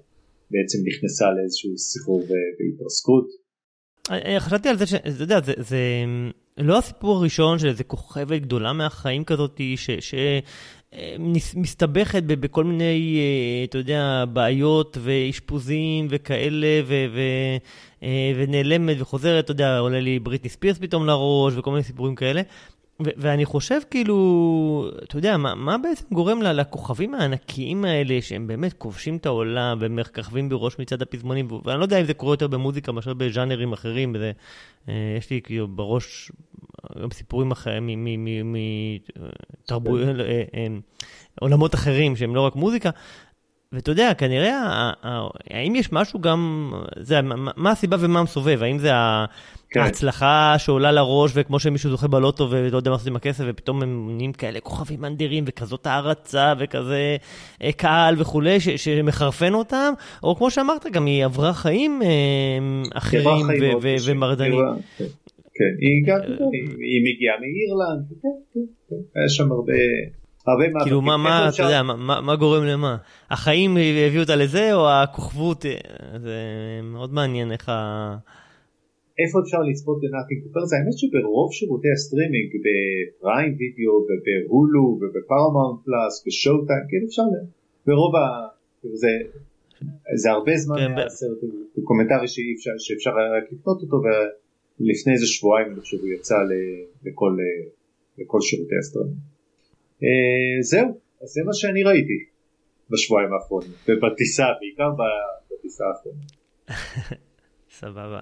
בעצם נכנסה לאיזשהו סחרור והתרסקות. חשבתי על זה ש... אתה יודע, זה, זה לא הסיפור הראשון של איזה כוכבת גדולה מהחיים כזאת שמסתבכת ש... בכל מיני, אתה יודע, בעיות ואשפוזים וכאלה ו... ו... ונעלמת וחוזרת, אתה יודע, עולה לי בריטני ספירס פתאום לראש וכל מיני סיפורים כאלה. ו- ואני חושב כאילו, אתה יודע, מה, מה בעצם גורם לה, לכוכבים הענקיים האלה, שהם באמת כובשים את העולם, והם מככבים בראש מצד הפזמונים, ו- ואני לא יודע אם זה קורה יותר במוזיקה, מאשר בז'אנרים אחרים, וזה, אה, יש לי כאילו בראש, גם סיפורים אחרים, מתרבויות, מ- מ- מ- אה, אה, עולמות אחרים, שהם לא רק מוזיקה, ואתה יודע, כנראה, האם יש משהו גם, זה, מה הסיבה ומה מסובב? האם זה ההצלחה שעולה לראש, וכמו שמישהו זוכה בלוטו ולא יודע מה לעשות עם הכסף, ופתאום הם נהיים כאלה כוכבים אדירים, וכזאת הערצה, וכזה קהל וכולי, שמחרפן אותם, או כמו שאמרת, גם היא עברה חיים אחרים ומרדנים. היא מגיעה מאירלנד, היה שם הרבה... כאילו מה, מה, אתה יודע, מה גורם למה? החיים הביאו אותה לזה, או הכוכבות? זה מאוד מעניין איך ה... איפה אפשר לצפות ב-Nothing Compares? האמת שברוב שירותי הסטרימינג, בפריים וידאו, ובהולו, ובפרמאונט פלאס, בשואו-טיים, כן אפשר להם. ברוב ה... זה הרבה זמן הסרט דוקומנטרי שאפשר רק לקנות אותו, ולפני איזה שבועיים אני חושב הוא יצא לכל שירותי הסטרימינג. זהו, אז זה מה שאני ראיתי בשבועיים האחרונים, ובטיסה, בעיקר בטיסה האחרונה. סבבה.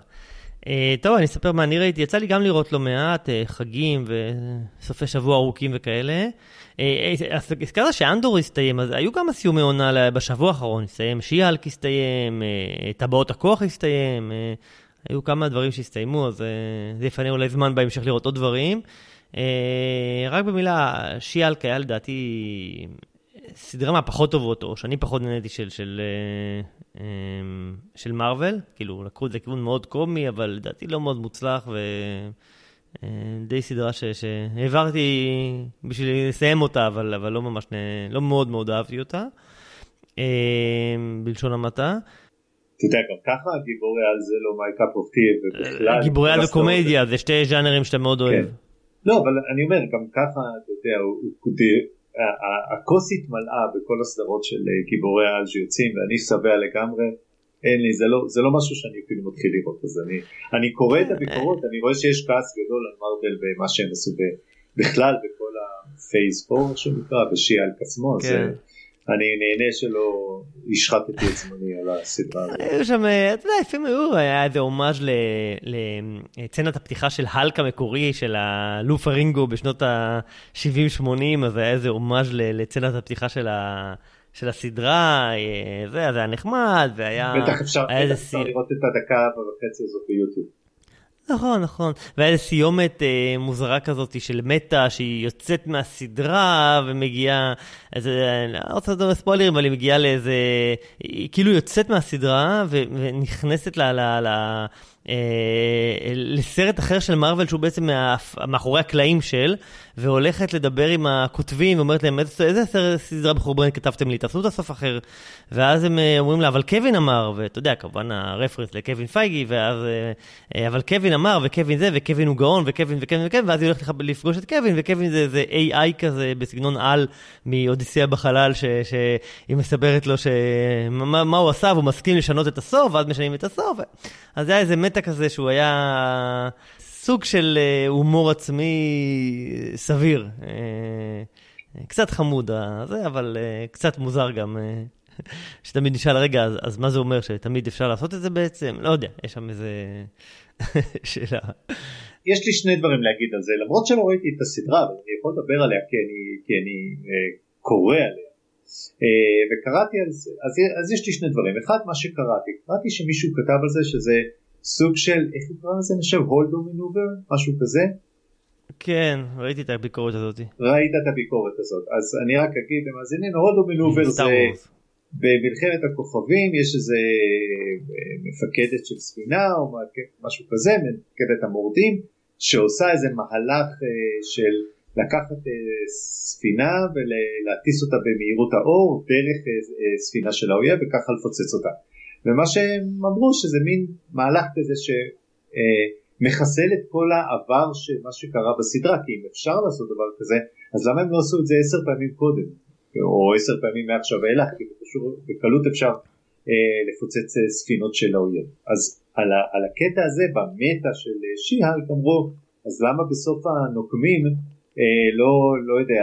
טוב, אני אספר מה אני ראיתי, יצא לי גם לראות לא מעט חגים וסופי שבוע ארוכים וכאלה. הזכרת שאנדור הסתיים, אז היו גם הסיומי עונה בשבוע האחרון, הסתיים שי-הלק, הסתיים טבעות הכוח, הסתיים, היו כמה דברים שהסתיימו, אז זה יפנה אולי זמן בהמשך לראות עוד דברים. רק במילה, שי-הלק היה לדעתי סדרה מהפחות טובות, או שאני פחות נהניתי של של של מארוול, כאילו לקחו את זה כיוון מאוד קומי, אבל לדעתי לא מאוד מוצלח, ודי סדרה שהעברתי בשביל לסיים אותה, אבל אבל לא ממש, לא מאוד מאוד אהבתי אותה, בלשון המעטה. אתה יודע, גם ככה הגיבורי על זה לא מייקה פרופטיב. הגיבורי על וקומדיה, זה שתי ז'אנרים שאתה מאוד אוהב. לא, אבל אני אומר, גם ככה, אתה יודע, הכוס התמלאה בכל הסדרות של גיבורי העל שיוצאים, ואני שבע לגמרי, אין לי, זה לא, זה לא משהו שאני אפילו מתחילים אותו, אז אני, אני קורא את הביקורות, אני רואה שיש כעס גדול על מרבל ומה שהם עשו בכלל, בכל הפייס פור, שהוא נקרא, בשיעל קסמו, אז אני נהנה שלא השחטתי את זמני על הסדרה. היו שם, אתה יודע, לפעמים היו, היה איזה אומאז' לצנת הפתיחה של הלק המקורי, של הלופה רינגו בשנות ה-שבעים שמונים, אז היה איזה אומאז' לצנת הפתיחה של ה... של הסדרה, זה, זה היה נחמד, זה היה... בטח אפשר, בטח אפשר לראות את הדקה וחצי הזאת ביוטיוב. נכון, נכון. והיה איזה סיומת אה, מוזרה כזאת של מטה, שהיא יוצאת מהסדרה ומגיעה, איזה, לא רוצה לדבר ספוילרים, אבל היא מגיעה לאיזה... היא כאילו יוצאת מהסדרה ו, ונכנסת לה... לה, לה לסרט אחר של מארוול שהוא בעצם מאחורי הקלעים של, והולכת לדבר עם הכותבים ואומרת להם איזה סדרה בחורבן כתבתם לי, תעשו את הסוף אחר, ואז הם אומרים לה אבל קווין אמר, ואתה יודע כמובן הרפרנס לקווין פייגי, ואז אבל קווין אמר וקווין זה וקווין הוא גאון וקווין וקווין וקווין, ואז היא הולכת לפגוש את קווין, וקווין זה איזה איי איי כזה בסגנון על מאודיסיה בחלל שהיא מסברת לו מה הוא עשה והוא מסכים לשנות את הסוף, ואז משנים את הסוף. אז זה היה איזה מטה כזה שהוא היה סוג של הומור עצמי סביר, קצת חמוד, אבל קצת מוזר גם, שתמיד נשאל רגע, אז מה זה אומר שתמיד אפשר לעשות את זה בעצם? לא יודע, יש שם איזה שאלה. יש לי שני דברים להגיד על זה, למרות שלא ראיתי את הסדרה, אבל אני יכול לדבר עליה כי אני קורא עליה. וקראתי על זה, אז יש לי שני דברים. אחד, מה שקראתי, קראתי שמישהו כתב על זה שזה סוג של, איך נקרא לזה, נשב, הולדו מנובר, משהו כזה. כן, ראיתי את הביקורת הזאת. ראית את הביקורת הזאת, אז אני רק אגיד למאזינים, הולדו מנובר זה במלחמת הכוכבים, יש איזה מפקדת של ספינה או משהו כזה, מפקדת המורדים, שעושה איזה מהלך של לקחת ספינה ולהטיס אותה במהירות האור דרך ספינה של האויב וככה לפוצץ אותה. ומה שהם אמרו שזה מין מהלך כזה שמחסל את כל העבר של מה שקרה בסדרה, כי אם אפשר לעשות דבר כזה, אז למה הם לא עשו את זה עשר פעמים קודם? או עשר פעמים מעכשיו ואילך, כי בקלות אפשר לפוצץ ספינות של האויב. אז על הקטע הזה, במטה של שי-הלק אמרו, אז למה בסוף הנוקמים לא, לא יודע,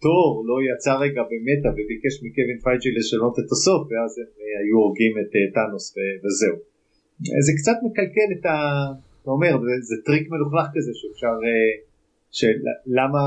תור לא יצא רגע במטה וביקש מקווין פייג'י לשנות את הסוף, ואז הם היו הורגים את טאנוס וזהו. זה קצת מקלקל את ה... אתה אומר, זה טריק מלוכלך כזה שאפשר... למה,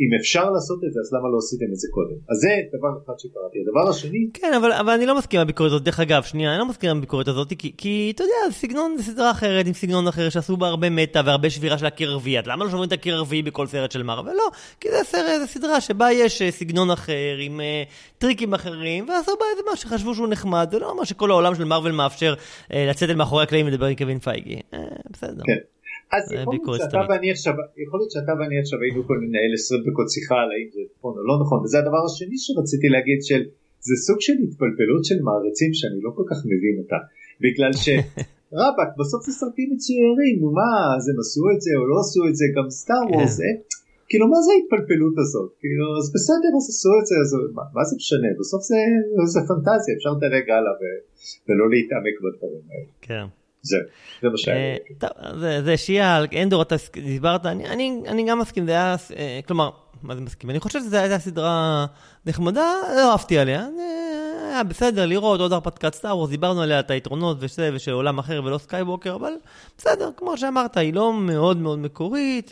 אם אפשר לעשות את זה, אז למה לא עשיתם את זה קודם? אז זה דבר אחד שקראתי. הדבר השני... כן, אבל, אבל אני לא מסכים עם הביקורת הזאת. דרך אגב, שנייה, אני לא מסכים עם הביקורת הזאת, כי, כי, אתה יודע, סגנון, סדרה אחרת, עם סגנון אחר, שעשו בה הרבה מטה והרבה שבירה של הקיר הרביעי. למה לא שומעים את הקיר הרביעי בכל סרט של מארוול? לא, כי זה סרט, זה סדרה שבה יש סגנון אחר, עם, uh, טריקים אחרים, ועשו בה איזה מה שחשבו שהוא נחמד. זה לא מה שכל העולם של מארוול מאפשר, uh, לצאת אל מאחורי הקלעים ולדבר עם קווין פייגי. Uh, בסדר. כן. אז יכול להיות שאתה ואני עכשיו היינו כל מנהל עשרים דקות שיחה על האם זה נכון או לא נכון, וזה הדבר השני שרציתי להגיד, זה סוג של התפלפלות של מעריצים שאני לא כל כך מבין אותה, בגלל שרבק בסוף זה סרטים מצוירים, מה, אז הם עשו את זה או לא עשו את זה, גם סטאר וורס, כאילו מה זה ההתפלפלות הזאת? אז בסדר, אז עשו את זה, מה זה משנה? בסוף זה פנטזיה, אפשר לדלג הלאה ולא להתעמק בדברים האלה. כן. זה, זה בשביל. טוב, זה, זה שי-הלק, אנדור, אתה דיברת, אני, אני, אני גם מסכים, זה היה, כלומר, מה זה מסכים? אני חושב שזה היה סדרה נחמדה, לא אהבתי עליה, היה בסדר לראות עוד הרפתקת סטאר וורס, דיברנו עליה את היתרונות ושל, ושל עולם אחר ולא סקייווקר, אבל בסדר, כמו שאמרת, היא לא מאוד מאוד מקורית,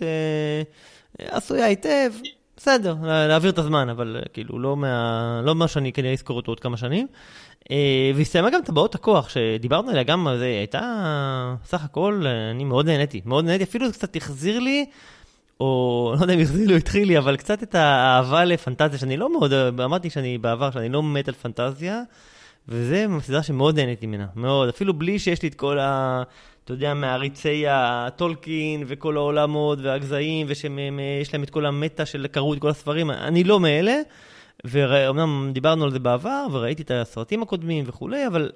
עשויה היטב, בסדר, להעביר את הזמן, אבל כאילו, לא מה, לא מה שאני כנראה אזכור אותו עוד כמה שנים. והסתיימה גם טבעות הכוח שדיברנו עליה, גם זה הייתה סך הכל, אני מאוד נהניתי מאוד נהניתי, אפילו זה קצת החזיר לי, או לא יודע אם החזיר לי או התחיל לי, אבל קצת את האהבה לפנטזיה שאני לא מאוד, אמרתי שאני בעבר שאני לא מת על פנטזיה, וזה סדרה שמאוד נהניתי ממנה, מאוד, אפילו בלי שיש לי את כל ה... אתה יודע, מעריצי הטולקין וכל העולמות והגזעים, ושיש להם את כל המטה של קראו את כל הספרים, אני לא מאלה, ואומנם דיברנו על זה בעבר, וראיתי את הסרטים הקודמים וכולי, אבל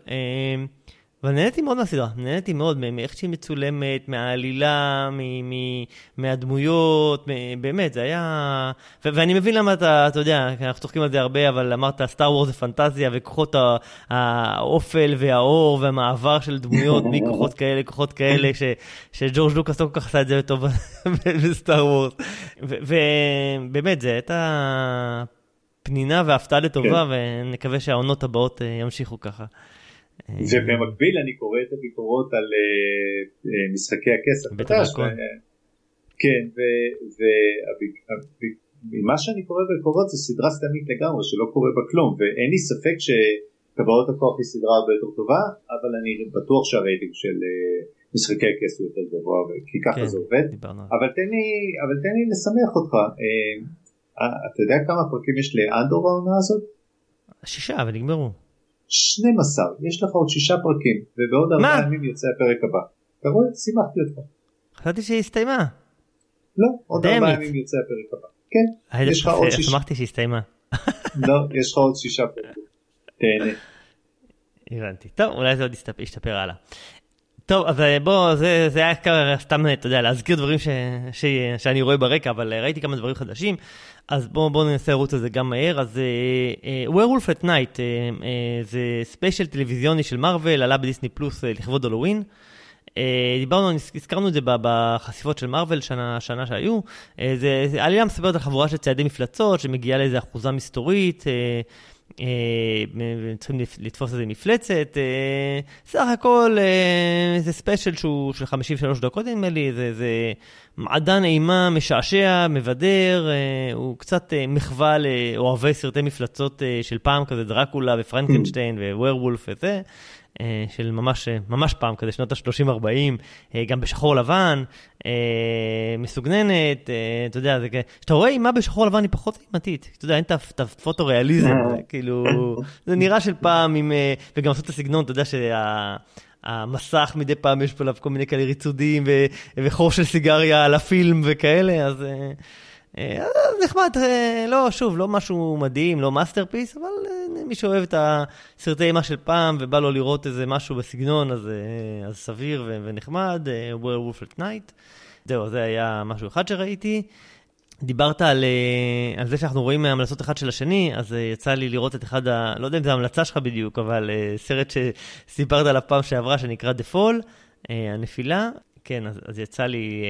אבל נהניתי מאוד מהסדרה, נהניתי מאוד, מאיך שהיא מצולמת, מהעלילה, מ- מ- מהדמויות, מ- באמת, זה היה... ו- ואני מבין למה אתה, אתה יודע, אנחנו צוחקים על זה הרבה, אבל אמרת, סטאר וורס זה פנטזיה, וכוחות ה- האופל והאור, והמעבר של דמויות, מכוחות כאלה, כוחות כאלה, ש- שג'ורג' לוקאס לא כל כך עשה את זה טוב בסטאר וורס. ובאמת, זה הייתה פנינה והפתעה לטובה, ונקווה שהעונות הבאות ימשיכו ככה. ובמקביל אני קורא את הביקורות על משחקי הכסף חדש, כן, ומה שאני קורא בביקורות זה סדרה סתמית לגמרי שלא קורה בכלום, ואין לי ספק שטבעות הכוח היא סדרה הרבה יותר טובה, אבל אני בטוח שהרייטינג של משחקי הכסף הוא יותר גבוה, כי ככה זה עובד. אבל תן לי לשמח אותך, אתה יודע כמה פרקים יש לאנדור העונה הזאת? שישה, אבל נגמרו שנים עשר, יש לך עוד שישה פרקים, ובעוד ארבעה ימים יוצא הפרק הבא. אתה רואה? שימחתי אותך. חשבתי שהסתיימה. לא, עוד ארבעה ימים יוצא הפרק הבא. כן, יש לך עוד שישה. שמחתי שהסתיימה. לא, יש לך עוד שישה פרקים. תהנה. הבנתי. טוב, אולי זה עוד ישתפר הלאה. טוב, אז בוא, זה היה כבר סתם, אתה יודע, להזכיר דברים שאני רואה ברקע, אבל ראיתי כמה דברים חדשים. אז בואו בוא ננסה לרוץ על זה גם מהר. אז Werewolf at Night זה ספיישל טלוויזיוני של מרוול, עלה בדיסני פלוס לכבוד הלואוין. דיברנו, הזכרנו את זה בחשיפות של מרוול שנה, שנה שהיו. זה עלילה מספרת על חבורה של ציידי מפלצות שמגיעה לאיזו אחוזה מסתורית, צריכים לתפוס איזה מפלצת. סך הכל זה ספיישל שהוא של חמישים ושלוש דקות, נדמה לי. זה מעדן אימה משעשע, מבדר, הוא קצת מחווה לאוהבי סרטי מפלצות של פעם כזה, דרקולה ופרנקנשטיין וווירולף וזה, של ממש, ממש פעם כזה, שנות ה-שלושים ארבעים, גם בשחור לבן, מסוגננת, אתה יודע, זה, שאתה רואה אימה בשחור לבן היא פחות אימתית, אתה יודע, אין את הפוטו-ריאליזם, כאילו, זה נראה של פעם, עם, וגם עשו את הסגנון, אתה יודע שה... המסך מדי פעם יש פה לב כל מיני כאלה ריצודים ו- וחור של סיגריה על הפילם וכאלה, אז אה, אה, נחמד, אה, לא, שוב, לא משהו מדהים, לא מאסטרפיס, אבל אה, מי שאוהב את הסרטי אימה של פעם ובא לו לראות איזה משהו בסגנון, אז, אה, אז סביר ו- ונחמד, אה, Werewolf at Night, זהו, זה היה משהו אחד שראיתי. דיברת על, על זה שאנחנו רואים המלצות אחד של השני, אז יצא לי לראות את אחד, ה, לא יודע אם זה ההמלצה שלך בדיוק, אבל סרט שסיפרת עליו פעם שעברה, שנקרא דפול, הנפילה, כן, אז, אז יצא לי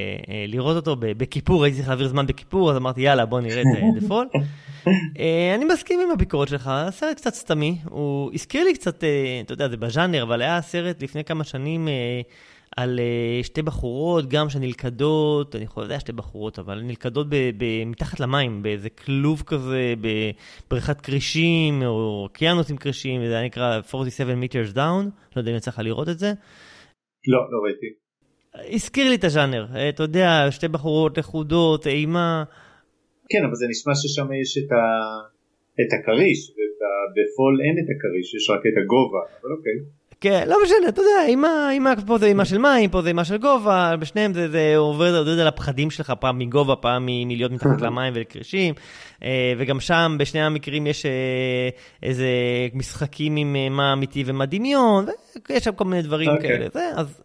לראות אותו בכיפור, הייתי צריך להעביר זמן בכיפור, אז אמרתי, יאללה, בוא נראה את דפול. אני מסכים עם הביקורות שלך, הסרט קצת סתמי, הוא הזכיר לי קצת, אתה יודע, זה בז'אנר, אבל היה הסרט לפני כמה שנים, על שתי בחורות, גם שנלכדות, אני חושב, זה היה שתי בחורות, אבל נלכדות ב, ב, מתחת למים, באיזה כלוב כזה, בבריכת קרישים, או אוקיינוס עם קרישים, וזה נקרא forty-seven meters down, לא יודע אם יצא לך לראות את זה. לא, לא ראיתי. הזכיר לי את הז'אנר, אתה יודע, שתי בחורות, לחודות, אימה. כן, אבל זה נשמע ששם יש את, ה... את הקריש, ובפול אין את הקריש, יש רק את הגובה, אבל אוקיי. כן, לא משנה, אתה יודע, אימה, אימה, פה זה אימה של מים, פה זה אימה של גובה, בשניהם זה, זה עובר, אתה יודע, לפחדים שלך, פעם מגובה, פעם מלהיות מתחת למים ולקרישים, וגם שם, בשני המקרים יש איזה משחקים עם מה אמיתי ומה דמיון, ויש שם כל מיני דברים okay. כאלה, זה, אז...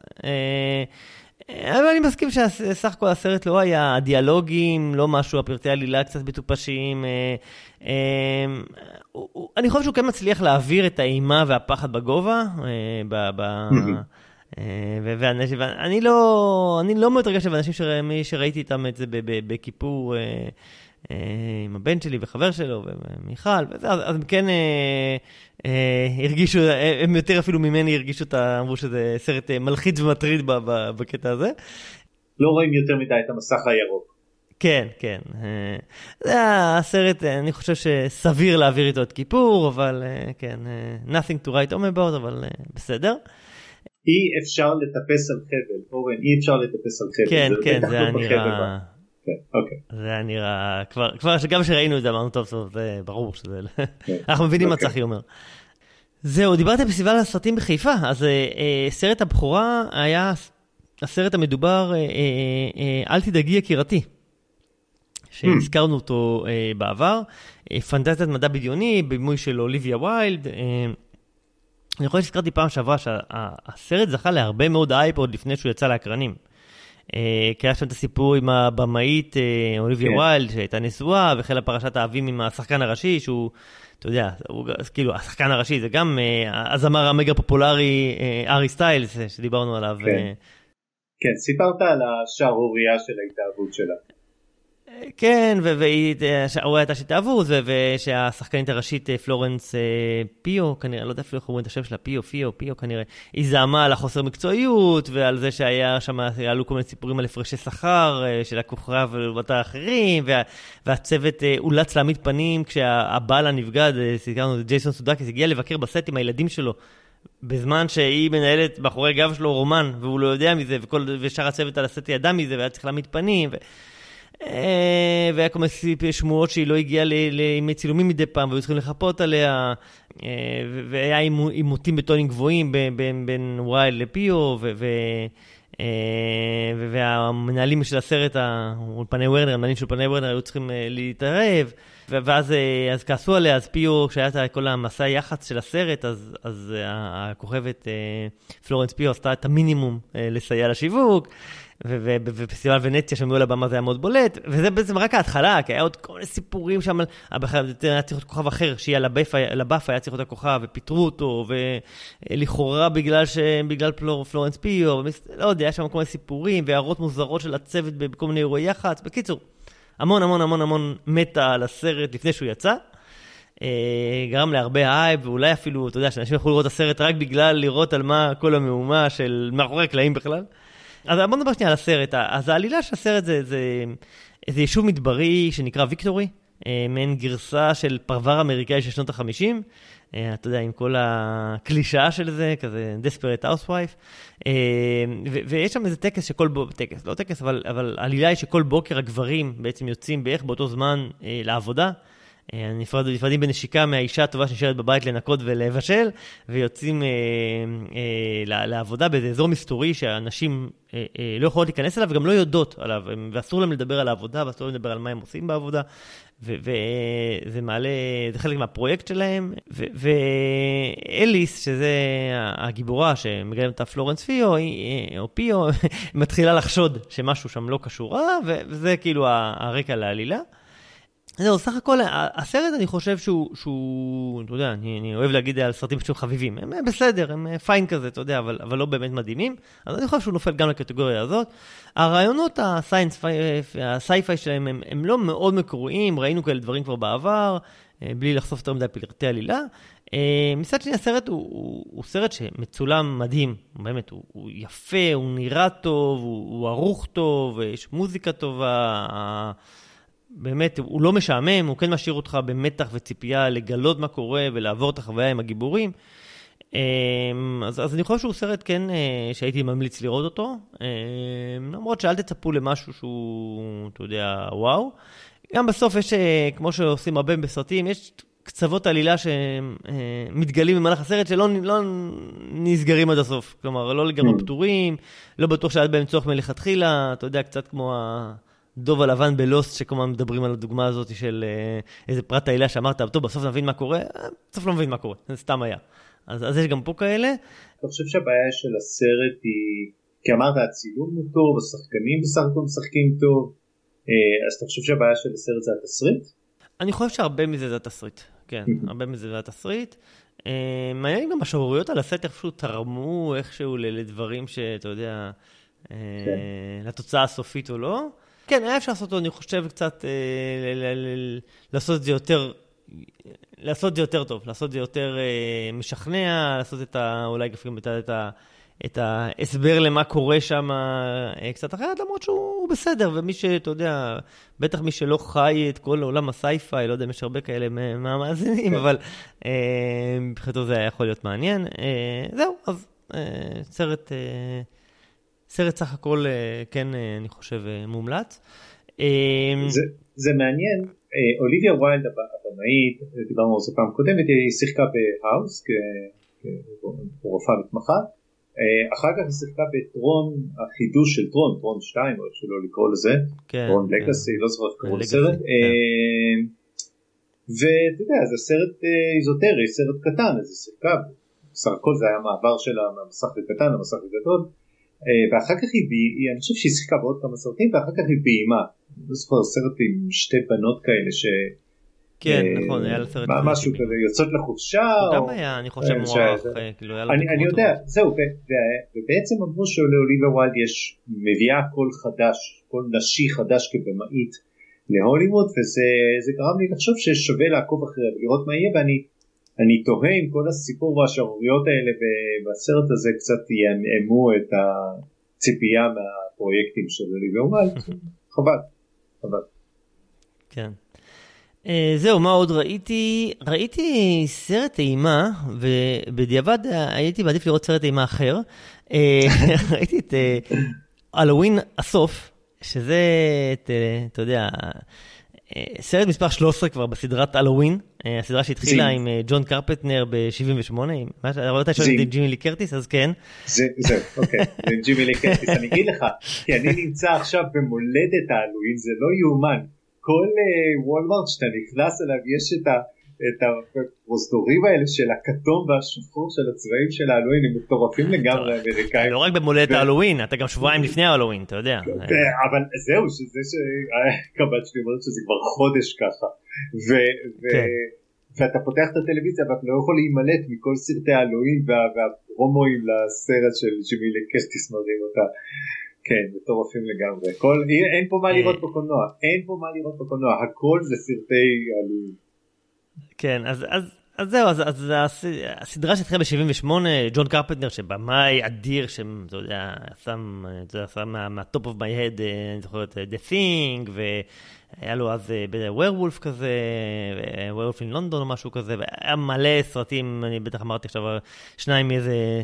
אבל אני מסכים שסך כל הסרט לא היה, הדיאלוגים, לא משהו, הפרטי העלילה קצת בטופשים, אני חושב שהוא כן מצליח להעביר את האימה והפחד בגובה, ואני לא מתרגש לאנשים שראיתי איתם את זה בכיפור, עם הבן שלי וחבר שלו ומיכל, אז הם כן הרגישו, הם יותר אפילו ממני הרגישו, אמרו שזה סרט מלחיץ ומטריד בקטע הזה. לא רואים יותר מדי את המסך הירוק. כן, כן. זה הסרט, אני חושב שסביר להעביר איתו את כיפור, אבל כן, nothing to write home about, אבל בסדר. אי אפשר לטפס על חבל, אורן, אי אפשר לטפס על חבל. כן, כן, זה הנראה. זה נראה, כבר גם שראינו את זה אמרנו טוב טוב, זה ברור שזה, אנחנו מבינים מה צחי אומר. זהו, דיברתי בפסטיבל הסרטים בחיפה, אז סרט הבכורה היה הסרט המדובר אל תדאגי יקירתי, שהזכרנו אותו בעבר, פנטזיית מדע בדיוני, בבימוי של אוליביה ויילד, אני חושב שזכרתי פעם שעברה שהסרט זכה להרבה מאוד אייפ עוד לפני שהוא יצא לאקרנים. כי היה שם את הסיפור עם הבמאית אוליביה ויילד שהייתה נשואה, והחלה פרשת האבים עם השחקן הראשי, שהוא, אתה יודע, כאילו השחקן הראשי זה גם הזמר המגה פופולרי ארי סטיילס שדיברנו עליו. כן, סיפרת על השערורייה של ההתאהבות שלה. כן, והוא הייתה שתאהבו, ושהשחקנית הראשית פלורנס פיו, כנראה, לא יודע אפילו איך אומרים את השם שלה, פיו, פיו, פיו כנראה, היא זעמה על החוסר מקצועיות, ועל זה שהיה שם, עלו כל מיני סיפורים על הפרשי שכר, של הכוכב ולבטה האחרים, והצוות אולץ להעמיד פנים, כשהבעל הנפגד, ג'ייסון סודקיס, הגיע לבקר בסט עם הילדים שלו, בזמן שהיא מנהלת מאחורי גב שלו רומן, והוא לא יודע מזה, ושאר הצוות על הסט ידע מזה, והיה צריך להעמיד פנים, ו... והיה כל מיני שמועות שהיא לא הגיעה לימי צילומים מדי פעם והיו צריכים לחפות עליה, והיה עימותים בטונים גבוהים בין וייל לפיו, והמנהלים של הסרט, אולפני ורנר, המנהלים של אולפני ורנר היו צריכים להתערב, ואז כעסו עליה, אז פיו, כשהייתה כל המסע יח"צ של הסרט, אז הכוכבת פלורנס פיו עשתה את המינימום לסייע לשיווק, ובפסטיבל ונציה שם יולה במה זה היה מאוד בולט, וזה בעצם רק ההתחלה, כי היה עוד כל מיני סיפורים שם, היה צריך להיות כוכב אחר, שיהיה לבאף היה צריך להיות הכוכב, ופיטרו אותו, ולכאורה בגלל פלורנס פיו, לא יודע, היה שם כל מיני סיפורים, והערות מוזרות של הצוות בכל מיני אירועי יח"צ, בקיצור, המון המון המון המון מתה על הסרט לפני שהוא יצא, גרם להרבה אייב, ואולי אפילו, אתה יודע, שאנשים יכולו לראות את הסרט רק בגלל לראות על מה כל המהומה של מאחורי הקלעים בכלל. אז בוא נדבר שנייה על הסרט. אז העלילה של הסרט זה, זה, זה יישוב מדברי שנקרא ויקטורי, מעין גרסה של פרבר אמריקאי של שנות ה-חמישים, אתה יודע, עם כל הקלישה של זה, כזה Desperate Housewife, ויש שם איזה טקס שכל בוקר, טקס, לא טקס, אבל, אבל העלילה היא שכל בוקר הגברים בעצם יוצאים בערך באותו זמן לעבודה, נפרד, נפרדים בנשיקה מהאישה הטובה שנשארת בבית לנקות ולבשל, ויוצאים אה, אה, לעבודה באיזה אזור מסתורי שהאנשים אה, אה, לא יכולות להיכנס אליו וגם לא יודעות עליו, ואסור להם לדבר על העבודה, ואסור להם לדבר על מה הם עושים בעבודה, וזה ו- מעלה, זה חלק מהפרויקט שלהם, ואליס, ו- שזה הגיבורה שמגלם אותה פלורנס פיו, או פיו, מתחילה לחשוד שמשהו שם לא קשורה, וזה כאילו הרקע לעלילה. זהו, סך הכל, הסרט אני חושב שהוא, שהוא, אתה יודע, אני, אני אוהב להגיד על סרטים שהם חביבים, הם בסדר, הם פיין כזה, אתה יודע, אבל, אבל לא באמת מדהימים, אז אני חושב שהוא נופל גם לקטגוריה הזאת. הרעיונות הסיינס, הסייפיי שלהם, הם, הם לא מאוד מקוריים, ראינו כאלה דברים כבר בעבר, בלי לחשוף יותר מדי פרטי עלילה. מצד שני, הסרט הוא, הוא, הוא סרט שמצולם מדהים, באמת, הוא, הוא יפה, הוא נראה טוב, הוא, הוא ערוך טוב, יש מוזיקה טובה, באמת, הוא לא משעמם, הוא כן משאיר אותך במתח וציפייה לגלות מה קורה ולעבור את החוויה עם הגיבורים. אז, אז אני חושב שהוא סרט כן שהייתי ממליץ לראות אותו, למרות שאל תצפו למשהו שהוא, אתה יודע, וואו. גם בסוף יש, כמו שעושים הרבה בסרטים, יש קצוות עלילה שמתגלים במהלך הסרט שלא לא נסגרים עד הסוף. כלומר, לא לגמרי פתורים, לא בטוח שעד בהם צורך מלכתחילה, אתה יודע, קצת כמו ה... דוב הלבן בלוסט, שכמובן מדברים על הדוגמה הזאת של איזה פרט העילה שאמרת, טוב, בסוף נבין מה קורה, בסוף לא מבין מה קורה, זה סתם היה. אז, אז יש גם פה כאלה. אני חושב שהבעיה של הסרט היא, כי אמרת, הצילום הוא טוב, השחקנים בסך הכל משחקים טוב, אז אתה חושב שהבעיה של הסרט זה התסריט? אני חושב שהרבה מזה זה התסריט, כן, הרבה מזה זה התסריט. מעניין גם השערוריות על הסרט, איכשהו תרמו איכשהו לדברים שאתה יודע, לתוצאה הסופית או לא. כן, היה אפשר לעשות אותו, אני חושב קצת, לעשות את זה יותר, לעשות את זה יותר טוב, לעשות את זה יותר משכנע, לעשות את ה, אולי גפרים את ההסבר למה קורה שם קצת אחרת, למרות שהוא בסדר, ומי שאתה יודע, בטח מי שלא חי את כל עולם הסייפיי, לא יודע, יש הרבה כאלה מהמאזינים, אבל בכלל זה היה יכול להיות מעניין. זהו, אז סרט... סרט סך הכל, כן, אני חושב, מומלץ. זה, זה מעניין. אוליביה ויילד, הבמאית, דיברנו על זה פעם קודמת, היא שיחקה בהאוס, כרופאה מתמחה. אחר כך היא שיחקה בטרון, החידוש של טרון, טרון שתיים, או שלא לקרוא לזה, כן, טרון כן. לגאסי, לא זוכר לקרוא לסרט. כן. ואתה יודע, זה סרט איזוטרי, סרט קטן, זה שיחקה בסך הכל זה היה מעבר שלה מהמסך לקטן למסך לגדול, ואחר כך היא, אני חושב שהיא שיחקה בעוד כמה סרטים, ואחר כך היא פעימה, לא זוכר, סרט עם שתי בנות כאלה ש... כן, נכון, היה לסרט... משהו כזה, יוצאות לחופשה, או... אני חושב מוערך, כאילו היה לו... אני יודע, זהו, ובעצם אמרו שלאוליביה ווילד יש, מביאה קול חדש, קול נשי חדש כבמאית להוליווד, וזה גרם לי לחשוב ששווה לעקוב אחריה, ולראות מה יהיה, ואני... אני תוהה אם כל הסיפור והשערוריות האלה בסרט הזה קצת יעמו את הציפייה מהפרויקטים של אוליביה ווילד. חבל, חבל. כן. זהו, מה עוד ראיתי? ראיתי סרט אימה, ובדיעבד הייתי מעדיף לראות סרט אימה אחר. ראיתי את הלואוין הסוף, שזה, אתה יודע... סרט מספר שלוש עשרה כבר בסדרת הלואוין, הסדרה שהתחילה עם ג'ון קרפנטר ב-שבעים ושמונה, אבל אתה שואל את ג'ימי לי קרטיס, אז כן. זהו, אוקיי, ג'ימי לי קרטיס, אני אגיד לך, כי אני נמצא עכשיו במולדת הלואוין, זה לא יאומן, כל וולמרט שאתה נכנס אליו, יש את הפרוסטורים האלה של הכתום והשחור של הצבעים של הלואוין, הם מטורפים לגמרי אמריקאים. לא רק במולדת הלואוין, אתה גם שבועיים לפני הלואוין, אתה יודע. אבל זהו, שזה כמובן שלי אומרת שזה כבר חודש ככה, ואתה פותח את הטלוויזיה, אבל אתה לא יכול להימלט מכל סרטי הלואוין והפרומואים לסרט של ג'ימי לי קרטיס מראים אותה. כן, מטורפים לגמרי. אין פה מה לראות בקולנוע, אין פה מה לראות בקולנוע, הכל זה סרטי הלואוין. כן, אז, אז, אז זהו, אז, אז הסדרה שהתחילה ב-שבעים ושמונה, ג'ון קרפנטר, שבמאי אדיר, שאתה יודע, שם, אתה יודע, שם מה-top of my head, אני זוכר את The Thing, והיה לו אז ב-Werewolf כזה, Werewolf in London או משהו כזה, והיה מלא סרטים, אני בטח אמרתי עכשיו, שניים מאיזה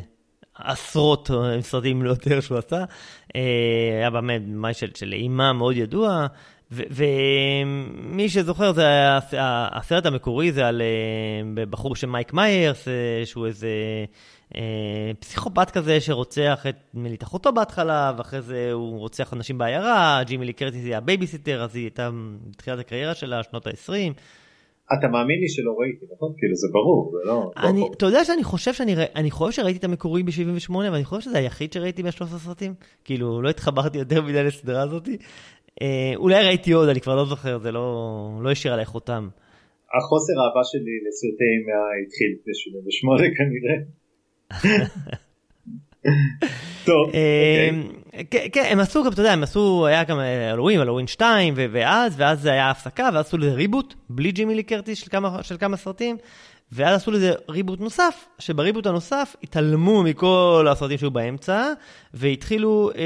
עשרות סרטים לא יותר שהוא עשה, היה באמת מאי של, של אימה מאוד ידוע, ומי שזוכר זה הסרט המקורי זה על בחור שמייק מיירס שהוא איזה פסיכופת כזה שרוצח את מילית אחותו בהתחלה ואחרי זה הוא רוצח אנשים בעיירה. ג'ימי לי קרטיס היא הבייביסיטר, אז היא הייתה בתחילת הקריירה שלה, שנות ה-עשרים. אתה מאמין לי שלא ראיתי, נכון? כאילו זה ברור, זה לא... אתה יודע שאני חושב שאני אני חושב שראיתי את המקורי ב-שבעים ושמונה ואני חושב שזה היחיד שראיתי בשלוש הסרטים, כאילו לא התחברתי יותר מדי לסדרה הזאת. אולי ראיתי עוד, אני כבר לא זוכר, זה לא השאיר עליך אותם. החוסר האהבה שלי לסרטי מאה התחיל ב-שבעים ושמונה כנראה. טוב, אוקיי. כן, הם עשו, אתה יודע, הם עשו, היה גם הלואוין, הלואוין שתיים, ואז, ואז זה היה הפסקה, ואז עשו לזה ריבוט, בלי ג'ימי לי קרטיס של כמה סרטים, ואז עשו לזה ריבוט נוסף, שבריבוט הנוסף התעלמו מכל הסרטים שהיו באמצע, והתחילו אה,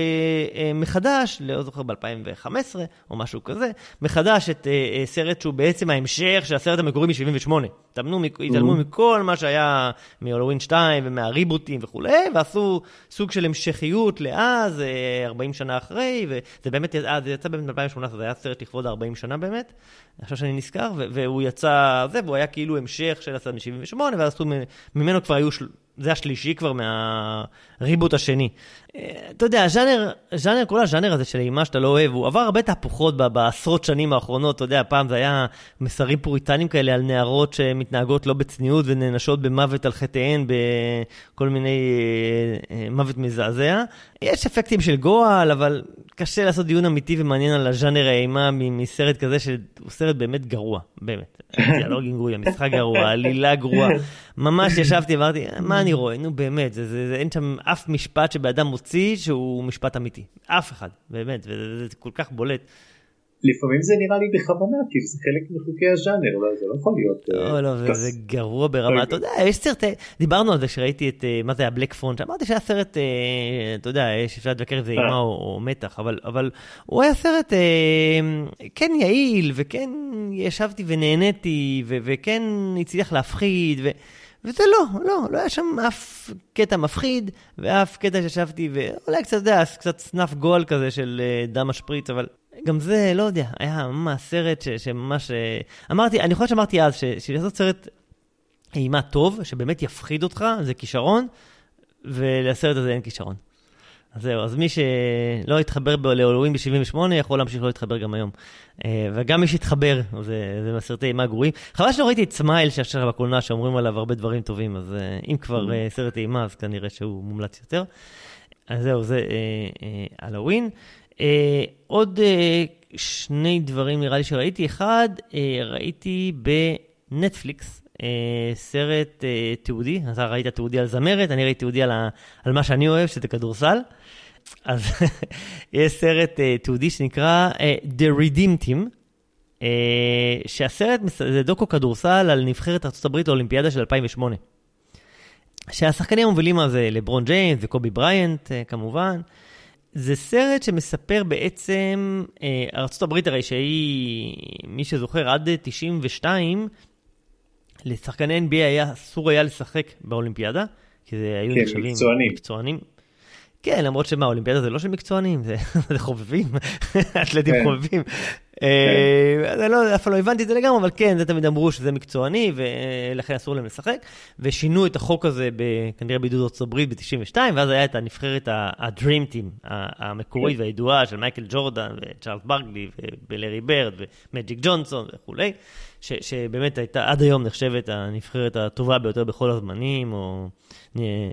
אה, מחדש, לא זוכר ב-אלפיים וחמש עשרה או משהו כזה, מחדש את אה, אה, סרט שהוא בעצם ההמשך של הסרט המקורי מ-שבעים ושמונה. התעלמו, התעלמו מכל מה שהיה מהלואוין שתיים ומהריבוטים וכו', ועשו סוג של המשכיות לאז, אה, ארבעים שנה אחרי, וזה באמת יצא, זה יצא באמת ב-אלפיים ושמונה עשרה, זה היה סרט לכבוד ארבעים שנה באמת, עכשיו שאני נזכר, והוא יצא זה, והוא היה כאילו המשך של הסרט מ-שבעים ושמונה, ואז ממנו כבר היו, זה השלישי כבר מהריבוט השני. אתה יודע, ז'אנר, ז'אנר, כל הז'אנר הזה של אימה שאתה לא אוהב, הוא עבר הרבה תהפוכות בעשרות שנים האחרונות, אתה יודע, פעם זה היה מסרים פוריטנים כאלה על נערות שמתנהגות לא בצניעות וננשות במוות על חטאיהן, בכל מיני מוות מזעזע. יש אפקטים של גועל, אבל קשה לעשות דיון אמיתי ומעניין על הז'אנר האימה מסרט כזה שהוא סרט באמת גרוע, באמת. דיאלוגים גרוע, משחק גרוע, עלילה גרוע. ממש ישבתי, אמרתי, מה אני רואה? נו, באמת, זה, זה, זה, אין שם אף משפט שבאדם מוציא שהוא משפט אמיתי. אף אחד, באמת, וזה כל כך בולט. לפעמים זה נראה לי בכוונה, כי זה חלק מחוקי הז'אנר, אבל זה לא יכול להיות... לא, לא, זה גרוע ברמה, אתה יודע, יש סרט, דיברנו על זה שראיתי את, מה זה היה, בלק פון, שאמרתי שהיה סרט, אתה יודע, שאפשר לדבקר את זה אימה או מתח, אבל הוא היה סרט, כן יעיל, וכן ישבתי ונהניתי, וכן הצליח להפחיד, ו... וזה לא, לא, לא היה שם אף קטע מפחיד, ואף קטע ששבתי, ואולי קצת, יודע, קצת סנף גול כזה של דם השפריץ, אבל גם זה, לא יודע, היה ממש סרט שממש... אמרתי, אני חושב שאמרתי אז, שלעשות סרט אימה טוב, שבאמת יפחיד אותך, זה כישרון, ולסרט הזה אין כישרון. אז זהו, אז מי שלא התחבר להלואוין ב-שבעים ושמונה יכול להמשיך לא להתחבר גם היום. וגם מי שהתחבר, זה מהסרטי אימה גרועים. חבל שלא ראיתי את סמייל שעכשיו בקולנוע שאומרים עליו הרבה דברים טובים, אז אם כבר סרט אימה, אז כנראה שהוא מומלץ יותר. אז זהו, זה הלואוין. עוד שני דברים נראה לי שראיתי. אחד, ראיתי בנטפליקס סרט תיעודי, אתה ראית תיעודי על זמרת, אני ראיתי תיעודי על מה שאני אוהב, שזה כדורסל. אז יש סרט תיעודי שנקרא The Redeem Team, שהסרט זה דוקו כדורסל על נבחרת ארצות הברית לאולימפיאדה של אלפיים ושמונה. שהשחקנים המובילים הזה לברון ג'יימס וקובי בריינט כמובן. זה סרט שמספר בעצם ארצות הברית הרי שהיא, מי שזוכר, עד תשעים ושתיים, לשחקני אן בי איי היה, אסור היה לשחק באולימפיאדה, כי זה היו כן, נחשבים מקצוענים. מקצוענים. כן, למרות שמה, אולימפיאדה זה לא של מקצוענים, זה, זה חובבים, אתלטים כן. חובבים. כן. אה, אני לא, אף לא הבנתי את זה לגמרי, אבל כן, זה תמיד אמרו שזה מקצועני, ולכן אסור להם לשחק, ושינו את החוק הזה, ב, כנראה בעידוד ארצות הברית ב-תשעים ושתיים, ואז היה את הנבחרת הדרים טים, המקורית כן. והידועה של מייקל ג'ורדן, וצ'ארלס ברקלי, ובלרי ברד, ומג'יק ג'ונסון וכולי, ש, שבאמת הייתה עד היום נחשבת הנבחרת הטובה ביותר בכל הזמנים, או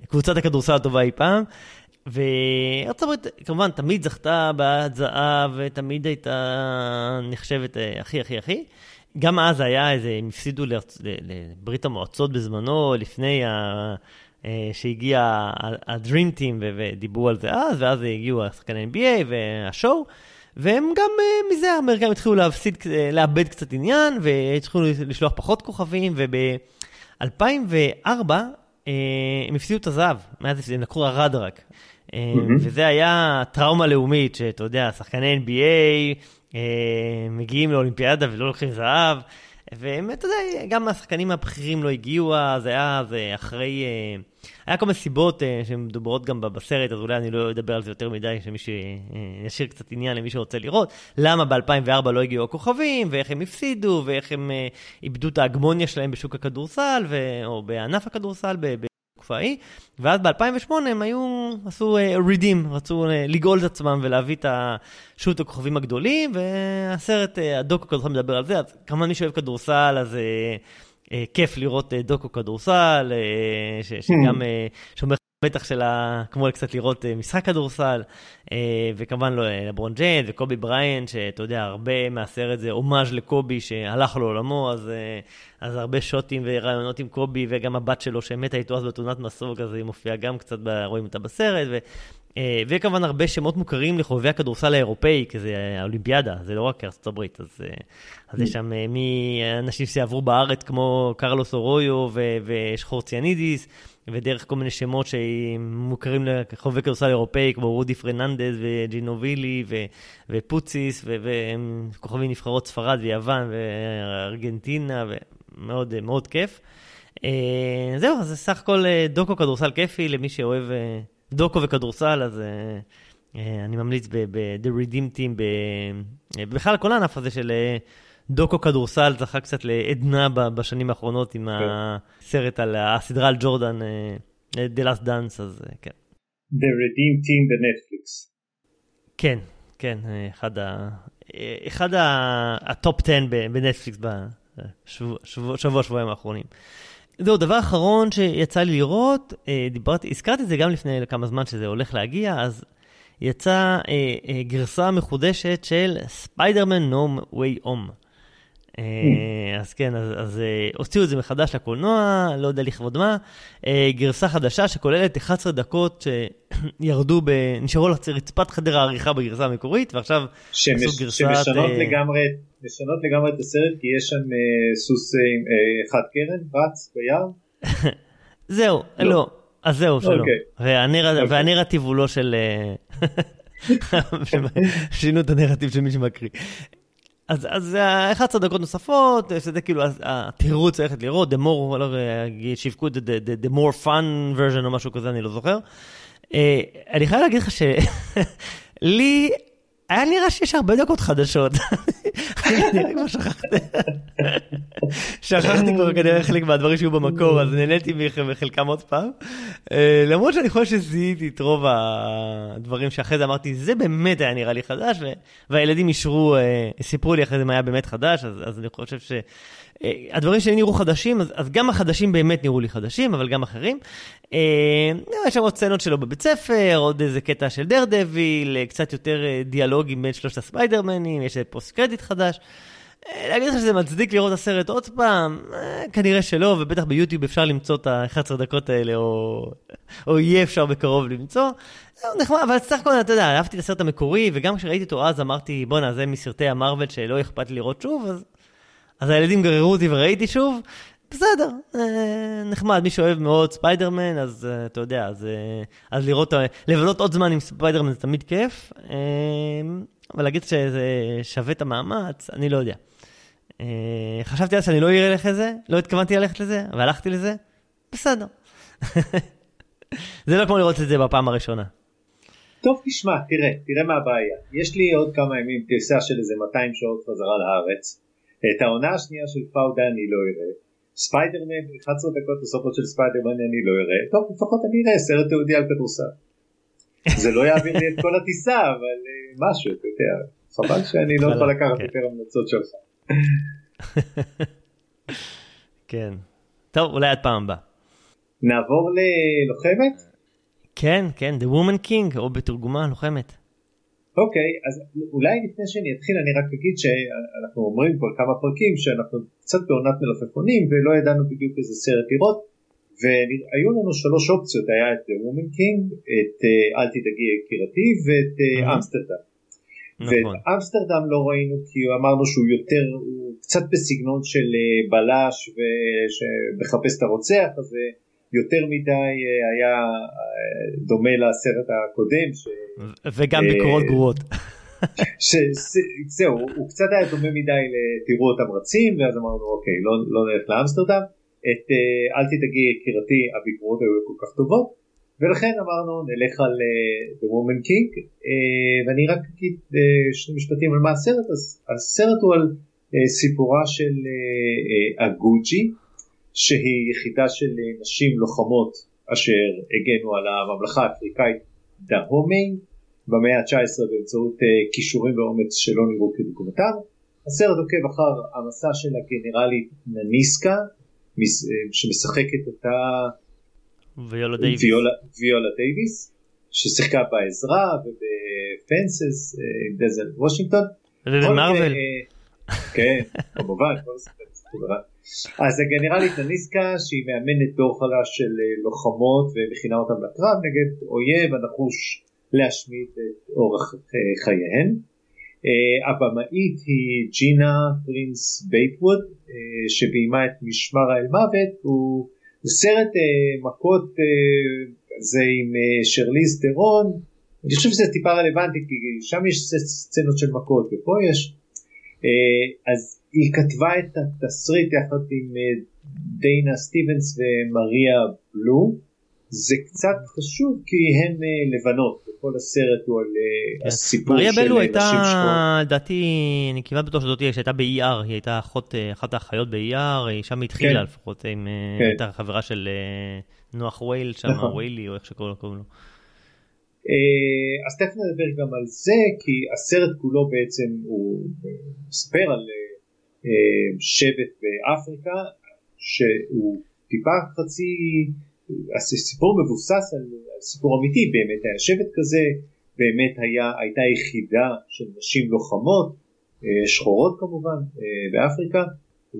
קבוצת הכדורסל הטובה אי פעם, וארצות הברית כמובן תמיד זכתה בעד זהב, ותמיד הייתה נחשבת הכי הכי הכי, גם אז היה איזה, הם הפסידו לברית המועצות בזמנו, לפני ה... שהגיע הדרים טים, ודיברו על זה אז, ואז הגיעו השחקני אן בי איי והשואו, והם גם מזה האמריקאים התחילו להפסיד, לאבד קצת עניין, והתחילו לשלוח פחות כוכבים, וב-אלפיים וארבע הם הפסידו את הזהב, מאז הם לקחו הרד רק, וזה היה טראומה לאומית, שאתה יודע, שחקני אן בי איי מגיעים לאולימפיאדה ולא לוקחים זהב, ואתה יודע, גם השחקנים הבכירים לא הגיעו, אז היה אחרי, היה כל מיני סיבות שמדוברות גם בסרט, אז אולי אני לא אדבר על זה יותר מדי, שמישהו ישאיר קצת עניין למי שרוצה לראות, למה ב-אלפיים וארבע לא הגיעו הכוכבים, ואיך הם הפסידו, ואיך הם איבדו את ההגמוניה שלהם בשוק הכדורסל, או בענף הכדורסל, בתקופה ההיא, ואז ב-אלפיים ושמונה הם היו, עשו רידים, רצו לגאול את עצמם ולהביא את השוט הכוכבים הגדולים, והסרט הדוקו כדורסל מדבר על זה, אז כמה מי שאוהב כדורסל, אז... כיף לראות דוקו כדורסל, שגם שומר בטח שלה, כמו קצת לראות משחק כדורסל, וכמובן לברון ג'יימס וקובי בריינט, שאתה יודע, הרבה מהסרט זה הומאז' לקובי שהלך לעולמו, אז הרבה שוטים ורעיונות עם קובי, וגם הבת שלו שמתה איתו אז בתאונת מסוק, אז היא מופיעה גם קצת, רואים אותה בסרט, וכמובן הרבה שמות מוכרים לחובבי הכדורסל האירופאי, כי זה האולימפיאדה, זה לא רק ארצות הברית, אז יש שם אנשים שעברו בארץ, כמו קרלוס אורויו ושחור ציאנידיס, ודרך כל מיני שמות שמוכרים לחובבי כדורסל אירופאי, כמו רודי פרננדז וג'ינובילי ופוציס, וכוכבי נבחרות ספרד ויוון וארגנטינה, ומאוד מאוד כיף. זהו, זה סך הכל דוקו כדורסל כיפי, למי שאוהב... דוקו וכדורסל, אז אני ממליץ ב-The Redeem Team, בכלל כל הענף הזה של דוקו כדורסל, זכה קצת לעדנה בשנים האחרונות עם הסרט על הסדרה על ג'ורדן, The Last Dance, אז כן. The Redeem Team בנטפליקס. כן, כן, אחד הטופ עשר בנטפליקס בשבוע, שבועיים האחרונים. זהו, דבר אחרון שיצא לי לראות, דיברת, הזכרתי את זה גם לפני כמה זמן שזה הולך להגיע, אז יצא אה, אה, גרסה מחודשת של ספיידרמן נו ווי הום. אה, אז כן, אז, אז אה, הוציאו את זה מחדש לקולנוע, לא יודע לכבוד מה, אה, גרסה חדשה שכוללת אחת עשרה דקות שירדו, ב, נשארו לרצפת חדר העריכה בגרסה המקורית, ועכשיו שמש, עשו גרסת... שמשנות אה, לגמרי... לשנות לגמרי את הסרט, כי יש שם אה, סוס אה, אחד קרן, רץ, ביער. זהו, לא. לא. אז זהו שלא. Okay. והנר... okay. והנרטיב הוא לא של... שינו את הנרטיב של מי שמקריא. אז, אז אחת עשרה דקות נוספות, זה כאילו התירוץ הולכת לראות, the more, לא, שיווקו את the, the, the more fun version או משהו כזה, אני לא זוכר. אה, אני חייב להגיד לך ש... לי... היה נראה שיש הרבה דקות חדשות. נראה כמו שכחתי. שכחתי כבר כנראה חלק מהדברים שהיו במקור, אז נהניתי מחלקם עוד פעם. למרות שאני חושב שזיהיתי את רוב הדברים שאחרי זה אמרתי, זה באמת היה נראה לי חדש, והילדים ישרו, סיפרו לי אחרי זה מה היה באמת חדש, אז אני חושב שהדברים שלי נראו חדשים, אז גם החדשים באמת נראו לי חדשים, אבל גם אחרים. יש שם עוד סצנות שלו בבית ספר, עוד איזה קטע של דרדביל, קצת יותר דיאלוגים בין שלושת הספיידרמנים, יש פוסט קרדיט חדש. להגיד לך שזה מצדיק לראות הסרט עוד פעם? כנראה שלא, ובטח ביוטיוב אפשר למצוא את ה-אחת עשרה דקות האלה, או יהיה אפשר בקרוב למצוא. נחמד, אבל סך הכל, אתה יודע, אהבתי את הסרט המקורי, וגם כשראיתי אותו אז אמרתי, בוא נעזב מסרטי המרוויל שלא אכפת לי לראות שוב, אז, אז הילדים גררו אותי וראיתי שוב, בסדר, נחמד, מי שאוהב מאוד ספיידרמן, אז אתה יודע, אז, אז לראות, לבלות עוד זמן עם ספיידרמן זה תמיד כיף, אבל להגיד שזה שווה את המאמץ, אני לא יודע. חשבתי אז שאני לא אלך לזה, לא התכוונתי ללכת לזה, אבל הלכתי לזה, בסדר. זה לא כמו לראות את זה בפעם הראשונה. טוב, תשמע, תראה, תראה מה הבעיה. יש לי עוד כמה ימים תרסה של איזה מאתיים שעות חזרה לארץ, את העונה השנייה של פאודה אני לא אראה, ספיידרמן, אחת עשרה דקות בסופות של ספיידרמן אני לא אראה, טוב, לפחות אני אראה סרט תיעודי על כדורסל. זה לא יעביר לי את כל הטיסה, אבל משהו, אתה יודע, חבל שאני לא יכול לקחת יותר המלצות שלך. כן. טוב, אולי עד פעם הבאה. נעבור ללוחמת? כן, כן, The Woman King, או בתרגומה לוחמת. אוקיי, אז אולי לפני שאני אתחיל אני רק אגיד שאנחנו אומרים כל כמה פרקים שאנחנו קצת בעונת מלפפונים ולא ידענו בדיוק איזה סרט לראות, והיו לנו שלוש אופציות, היה את The Woman King, את אל תדאגי יקירתי ואת אמסטרדם. ואת אמסטרדם לא ראינו כי אמרנו שהוא יותר, הוא קצת בסגנון של בלש שמחפש את הרוצח, אז יותר מדי היה דומה לסרט הקודם ש... וגם ביקורות גרועות זהו, הוא קצת היה דומה מדי לתראו אותם רצים, ואז אמרנו אוקיי, לא נלך לאמסטרדם. את אל תדאגי יקירתי הביקורות היו כל כך טובות, ולכן אמרנו נלך על The Woman King. ואני רק אגיד שני משפטים על מה הסרט. הסרט הוא על סיפורה של אגוג'י, שהיא יחידה של נשים לוחמות אשר הגנו על הממלכה האפריקאית דהומי במאה ה-תשע עשרה באמצעות כישורים ואומץ שלא נראו כדוקומנטר. הסרט עוקב אחר המסע של הגנרלית נניסקה שמשחקת אותה ויולה דייביס, ויולה, ויולה דייביס ששיחקה בעזרה ובפנסס עם דזל וושינגטון ובמרוול, כן, כמובן, כל הספנסס כמובן. אז הגנרלית נניסקה שהיא מאמנת דור חלש של לוחמות ומכינה אותם לקרב נגד אויב הנחוש להשמיד את אורח חייהן. הבמאית היא ג'ינה פרינס-בייתווד שביימה את משמר האל מוות, הוא סרט מכות זה עם שרליז תרון, אני חושב שזה טיפה רלוונטי כי שם יש סצנות של מכות ופה יש. אז היא כתבה את התסריט יחד עם דיינה סטיבנס ומריה בלו. זה קצת חשוב כי הן לבנות וכל הסרט הוא על הסיפור של נשים שחורות. מריה בלו הייתה, לדעתי, אני כמעט בטוח שזאתי שהייתה ב-E R, היא הייתה אחת האחיות ב-E R, היא שם התחילה לפחות, היא הייתה חברה של נוח וייל שם, ויילי או איך שקוראים לו. אז תכף נדבר גם על זה, כי הסרט כולו בעצם הוא מספר על שבט באפריקה שהוא טיפה חצי, הסיפור מבוסס על סיפור אמיתי, באמת היה שבט כזה, באמת היה, הייתה יחידה של נשים לוחמות שחורות כמובן באפריקה,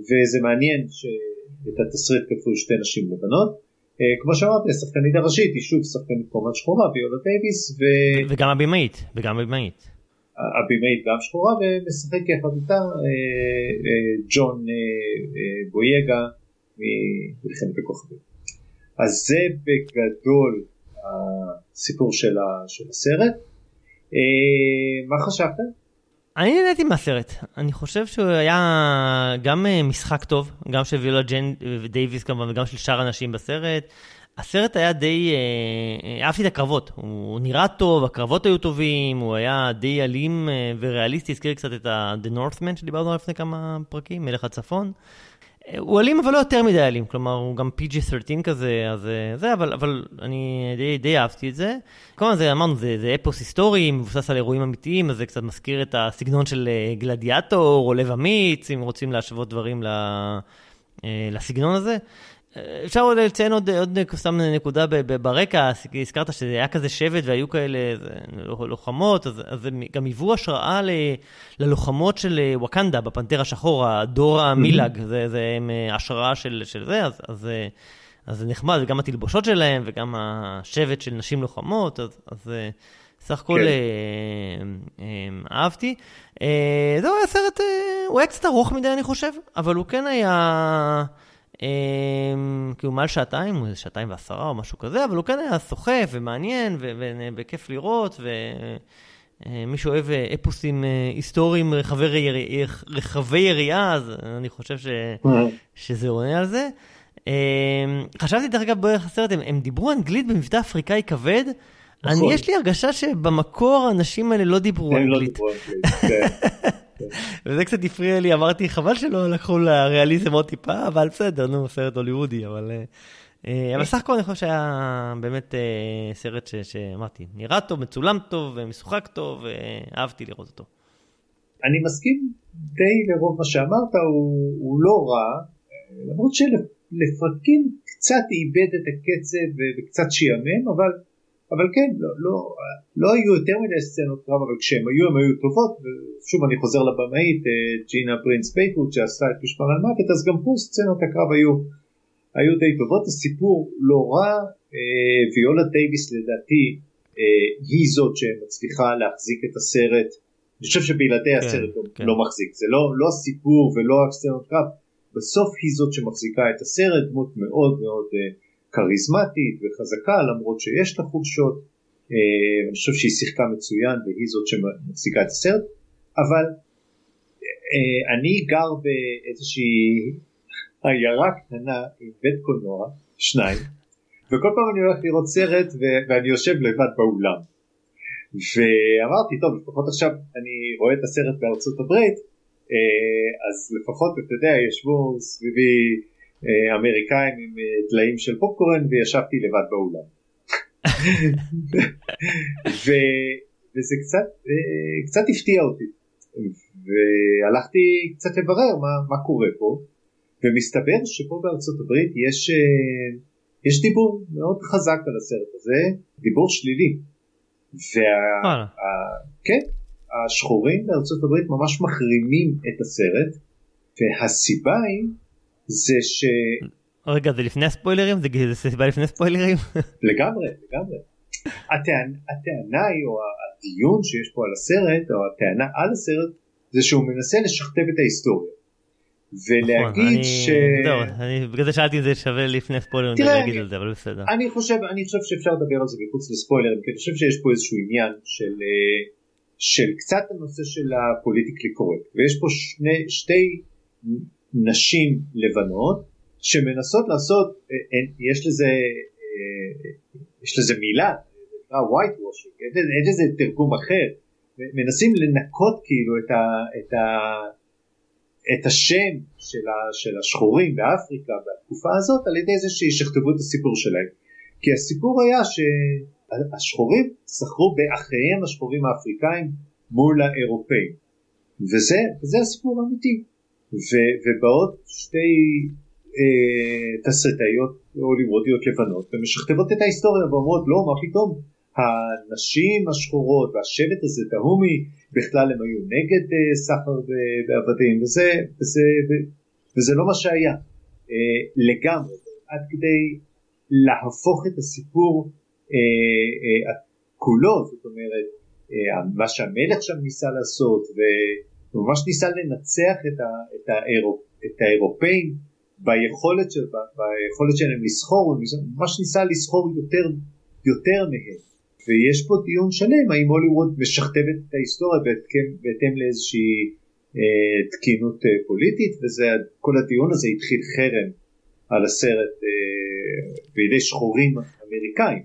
וזה מעניין שאת התסריט כפו שתי נשים לבנות. כמו שאמרתי, השחקנית הראשית היא שוב שחקנית קומת שחורה, ויולה דייביס, ו... וגם הבימאית, וגם הבימאית. הבימאית גם שחורה, ומשחק יחד איתה ג'ון בויגה, מלחמת הכוכבים. אז זה בגדול הסיפור של הסרט. מה חשבת? אני נהניתי מהסרט, אני חושב שהוא היה גם משחק טוב, גם של ויולה דייביס כמובן וגם של שאר אנשים בסרט, הסרט היה די, אהבתי את הקרבות, הוא נראה טוב, הקרבות היו טובים, הוא היה די אלים וריאליסטי, הזכיר קצת את ה-The Northman שדיברנו עליו לפני כמה פרקים, מלך הצפון. הוא אלים אבל לא יותר מדי אלים, כלומר הוא גם פי ג'י שלוש עשרה כזה, אז זה, אבל, אבל אני די, די אהבתי את זה. כלומר זה אמרנו, זה, זה אפוס היסטורי, מבוסס על אירועים אמיתיים, אז זה קצת מזכיר את הסגנון של גלדיאטור או לב אמיץ, אם רוצים להשוות דברים לסגנון הזה. אפשר עוד לציין עוד, עוד סתם נקודה ברקע, הזכרת שזה היה כזה שבט והיו כאלה לוחמות, אז, אז גם היוו השראה ל, ללוחמות של וואקנדה בפנתר השחור, הדור המילאג, זה, זה השראה של, של זה, אז, אז, אז זה נחמד, וגם התלבושות שלהם וגם השבט של נשים לוחמות, אז, אז סך הכל אהבתי. זהו, היה סרט, הוא היה קצת ארוך מדי אני חושב, אבל הוא כן היה... כי הוא מעל שעתיים, הוא שעתיים ועשרה או משהו כזה, אבל הוא כן היה סוחף ומעניין וכיף לראות, ומי שאוהב אפוסים היסטוריים רחבי יריעה, אז אני חושב שזה עונה על זה. חשבתי דרך אגב בערך הסרט, הם דיברו אנגלית במבטא אפריקאי כבד, יש לי הרגשה שבמקור האנשים האלה לא דיברו אנגלית. וזה קצת הפריע לי, אמרתי, חבל שלא לקחו לריאליזם עוד טיפה, אבל בסדר, נו, סרט הוליוודי, אבל סך הכל אני חושב שהיה באמת סרט שאמרתי, נראה טוב, מצולם טוב, משוחק טוב, אהבתי לראות אותו. אני מסכים די לרוב מה שאמרת, הוא לא רע, למרות שלפרקים קצת איבד את הקצב וקצת שיאמם, אבל אבל כן, לא, לא, לא היו יותר מדי סצנות קרב, אבל כשהם היו, הם היו טובות, ושוב אני חוזר לבמאית, ג'ינה פרינס-ביית'ווד, שעשתה את משמר המוות, אז גם פה סצנות הקרב היו, היו די טובות, הסיפור לא רע, ויולה דייביס לדעתי, היא זאת שמצליחה להחזיק את הסרט, אני חושב שבלעדי כן, הסרט כן. לא מחזיק, זה לא, לא הסיפור ולא הסצנות קרב, בסוף היא זאת שמחזיקה את הסרט, דמות מאוד מאוד... קריזמטית וחזקה, למרות שיש לה חולשות, אני חושב שהיא שיחקה מצוין, והיא זאת שמפסיקה את הסרט, אבל אני גר באיזושהי עיירה קטנה עם בית קולנוע, שניים, וכל פעם אני הולך לראות סרט, ואני יושב לבד באולם, ואמרתי, טוב, לפחות עכשיו אני רואה את הסרט בארצות הברית, אז לפחות, אתה יודע, ישבו סביבי, אמריקאים עם דליים של פופקורן וישבתי לבד באולם וזה קצת קצת הפתיע אותי והלכתי קצת לברר מה קורה פה ומסתבר שפה בארצות הברית יש יש דיבור מאוד חזק על הסרט הזה, דיבור שלילי וכן השחורים בארצות הברית ממש מחרימים את הסרט והסיבה היא זה ש... רגע, זה לפני הספוילרים? זה סיבה לפני הספוילרים? לגמרי, לגמרי. הטענה היא, או הדיון שיש פה על הסרט, או הטענה על הסרט, זה שהוא מנסה לשכתב את ההיסטוריה. ולהגיד ש... זהו, בגלל זה שאלתי אם זה שווה לפני ספוילרים, להגיד על זה, אבל בסדר. אני חושב שאפשר לדבר על זה מחוץ לספוילרים, כי אני חושב שיש פה איזשהו עניין של קצת הנושא של הפוליטיקלי קורקט. ויש פה שתי... נשים לבנות שמנסות לעשות יש לזה יש לזה מילה white washing אין לזה תרגום אחר מנסים לנקות כאילו את ה את ה את השם של ה, של השחורים באפריקה בתקופה הזאת על ידי זה שישכתבו את הסיפור שלהם כי הסיפור היה שהשחורים סחרו באחיהם השחורים האפריקאים מול האירופאים וזה וזה הסיפור האמיתי ובאות שתי תסריטאיות הוליוודיות לבנות ומשכתבות את ההיסטוריה ואומרות לא מה פתאום הנשים השחורות והשבט הזה תהומי בכלל הם היו נגד סחר בעבדים וזה לא מה שהיה לגמרי עד כדי להפוך את הסיפור כולו זאת אומרת מה שהמלך שם ניסה לעשות ו ממש ניסה לנצח את, ה, את, האירופ, את האירופאים ביכולת, של, ביכולת שלהם לסחור, ממש ניסה לסחור יותר, יותר מהם. ויש פה דיון שלם, האם הוליווד משכתבת את ההיסטוריה בהתאם לאיזושהי אה, תקינות אה, פוליטית, וכל הדיון הזה התחיל חרם על הסרט בידי שחורים אמריקאים.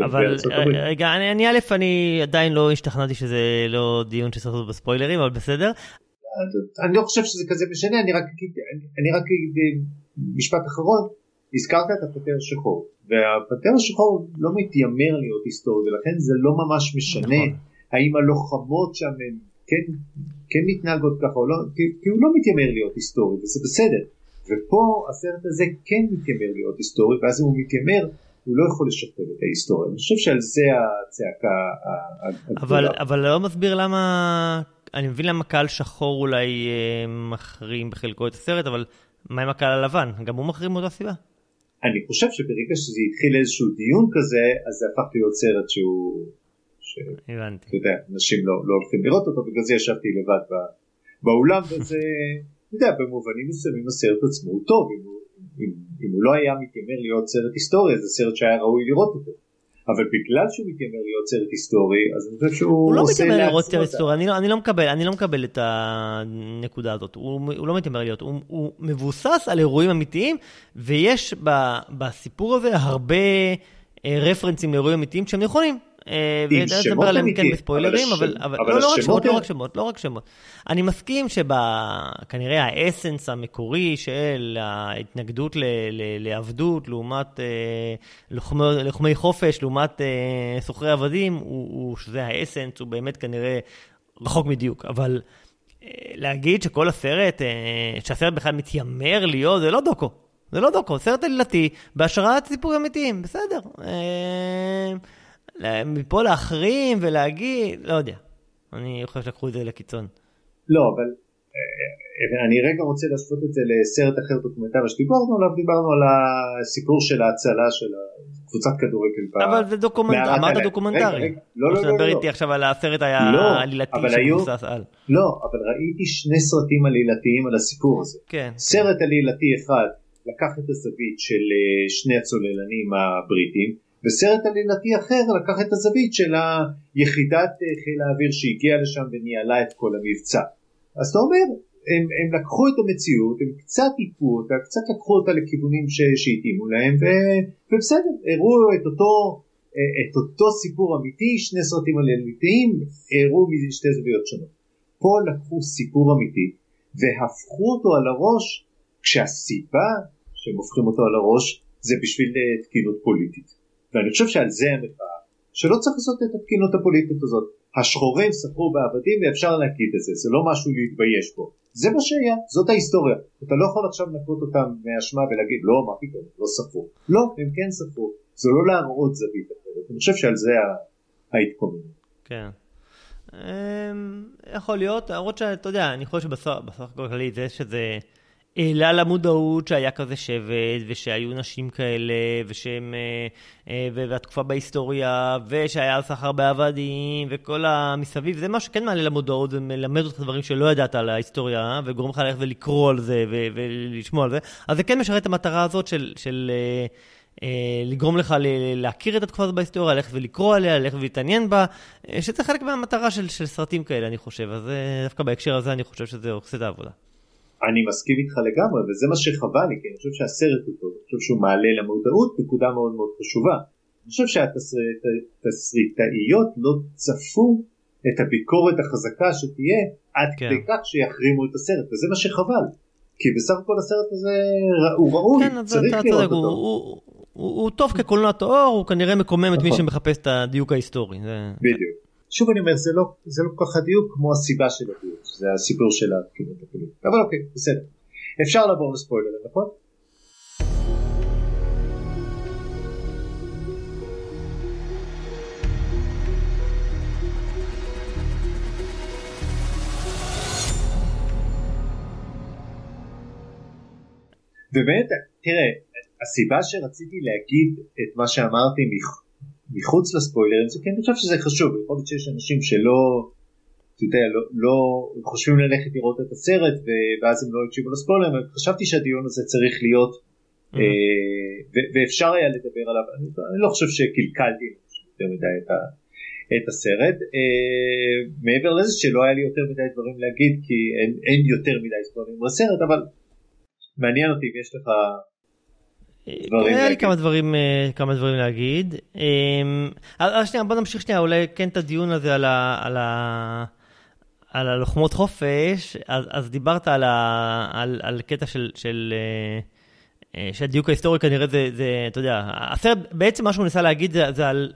אבל רגע, אני אלף, אני עדיין לא השתכנעתי שזה לא דיון שצריך לעשות בספוילרים, אבל בסדר. אני לא חושב שזה כזה משנה, אני רק משפט אחרון, הזכרת את הפטר השחור, והפטר השחור לא מתיימר להיות היסטורי, ולכן זה לא ממש משנה האם הלוחמות שם כן מתנהגות ככה או לא, כי הוא לא מתיימר להיות היסטורי, וזה בסדר. ופה הסרט הזה כן מתיימר להיות היסטורי, ואז הוא מתיימר, הוא לא יכול לשכתב את ההיסטוריה. אני חושב שעל זה הצעקה הגדולה. אבל לא מסביר למה, אני מבין למה קהל שחור אולי מחרים בחלקו את הסרט, אבל מה עם הקהל הלבן? גם הוא מחרים מאותה סיבה. אני חושב שברגע שזה התחיל איזשהו דיון כזה, אז זה הפך להיות סרט שהוא, אתה יודע, אנשים לא הולכים לראות אותו, בגלל זה ישבתי לבד באולם, וזה, אתה יודע, במובנים מסוימים הסרט עצמו הוא טוב, אם, אם הוא לא היה מתיימר להיות סרט היסטורי, זה סרט שהיה ראוי לראות אותו. אבל בגלל שהוא מתיימר להיות סרט היסטורי, אז אני חושב שהוא לא מתיימר לראות סרט היסטורי. אני לא, אני לא מקבל, אני לא מקבל את הנקודה הזאת. הוא, הוא לא מתיימר להיות. הוא, הוא מבוסס על אירועים אמיתיים, ויש ב, בסיפור הזה הרבה רפרנסים לאירועים אמיתיים שהם נכונים. ודבר עליהם כן בספוילרים, אבל לא רק שמות, לא רק שמות, לא רק שמות. אני מסכים שכנראה האסנס המקורי של ההתנגדות לעבדות, לעומת לוחמי חופש, לעומת סוחרי עבדים, הוא שזה האסנס, הוא באמת כנראה רחוק מדיוק, אבל להגיד שכל הסרט, שהסרט בכלל מתיימר להיות, זה לא דוקו, זה לא דוקו, סרט עלילתי, בהשראת סיפורים אמיתיים, בסדר. מפה לאחרים ולהגיד, לא יודע, אני חושב שלקחו את זה לקיצון. לא, אבל אני רגע רוצה להשוות את זה לסרט אחר דוקומנטרי שדיברנו עליו, דיברנו על הסיפור של ההצלה של קבוצת כדורגל. אבל זה דוקומנטרי, אמרת דוקומנטרי. לא, לא, לא. מדבר איתי עכשיו על הסרט העלילתי שמבוסס על. לא, אבל ראיתי שני סרטים עלילתיים על הסיפור הזה. סרט עלילתי אחד לקח את הזווית של שני הצוללנים הבריטים, בסרט עלילתי אחר לקח את הזווית של היחידת חיל האוויר שהגיעה לשם וניהלה את כל המבצע. אז אתה אומר, הם, הם לקחו את המציאות, הם קצת עיפו אותה, קצת לקחו אותה לכיוונים שהתאימו להם, ו, ובסדר, הראו את אותו, את אותו סיפור אמיתי, שני סרטים עלילתיים, הראו משתי זוויות שונות. פה לקחו סיפור אמיתי, והפכו אותו על הראש, כשהסיבה שהם הופכים אותו על הראש, זה בשביל תקינות פוליטית. ואני חושב שעל זה המחאה, שלא צריך לעשות את התקינות הפוליטית הזאת. השחורים סחרו בעבדים ואפשר להגיד את זה, זה לא משהו להתבייש פה. זה מה שהיה, זאת ההיסטוריה. אתה לא יכול עכשיו לקרות אותם מהשמה ולהגיד, לא, מה פתאום, לא סחרו. לא, הם כן סחרו. זה לא להראות זווית אחרת. אני חושב שעל זה ההתקוממות. כן. יכול להיות, הערות שאתה יודע, אני חושב שבסך הכל כללי זה שזה... אלא למודעות שהיה כזה שבט, ושהיו נשים כאלה, ושהם, והתקופה בהיסטוריה, ושהיה סחר בעבדים, וכל המסביב, זה מה שכן מעלה למודעות, ומלמד אותך דברים שלא ידעת על ההיסטוריה, וגורם לך ללכת ולקרוא על זה, ולשמוע על זה. אז זה כן משרת את המטרה הזאת של, של לגרום לך להכיר את התקופה הזאת בהיסטוריה, ללכת ולקרוא עליה, ללכת ולהתעניין בה, שזה חלק מהמטרה של, של סרטים כאלה, אני חושב. אז דווקא בהקשר הזה, אני חושב שזה עושה את העבודה. אני מסכים איתך לגמרי, וזה מה שחבל לי, כי אני חושב שהסרט הוא טוב, אני חושב שהוא מעלה למודעות, נקודה מאוד מאוד חשובה. אני חושב שהתסריטאיות לא צפו את הביקורת החזקה שתהיה, עד כדי כך שיחרימו את הסרט, וזה מה שחבל. כי בסך הכל הסרט הזה הוא ראוי, צריך לראות אותו. הוא טוב כקולנוע טהור, הוא כנראה מקומם את מי שמחפש את הדיוק ההיסטורי. בדיוק. שוב אני אומר, זה לא, זה לא כל כך הדיוק כמו הסיבה של הדיוק, זה הסיפור של התקינות הפוליטית. אבל אוקיי, בסדר. אפשר לעבור לספוילר, נכון? ובאמת, תראה, הסיבה שרציתי להגיד את מה שאמרתי מיכל, מחוץ לספוילרים, זה כן, אני חושב שזה חשוב, יכול להיות שיש אנשים שלא, אתה יודע, לא, לא חושבים ללכת לראות את הסרט, ואז הם לא הקשיבו לספוילרים, אבל חשבתי שהדיון הזה צריך להיות, mm-hmm. אה, ו- ואפשר היה לדבר עליו, אני, אני לא חושב שקלקלתי יותר מדי את, ה- את הסרט, אה, מעבר לזה שלא היה לי יותר מדי דברים להגיד, כי אין, אין יותר מדי ספוילרים בסרט, אבל מעניין אותי אם יש לך דברים להגיד. היה לי כמה דברים, כמה דברים להגיד. שנייה, בוא נמשיך שנייה, אולי כן את הדיון הזה על ה... על ה... על הלוחמות חופש, אז, אז דיברת על, ה, על, על קטע של, של, של דיוק ההיסטורי, כנראה זה, זה, אתה יודע, הסרט, בעצם מה שהוא ניסה להגיד זה, זה על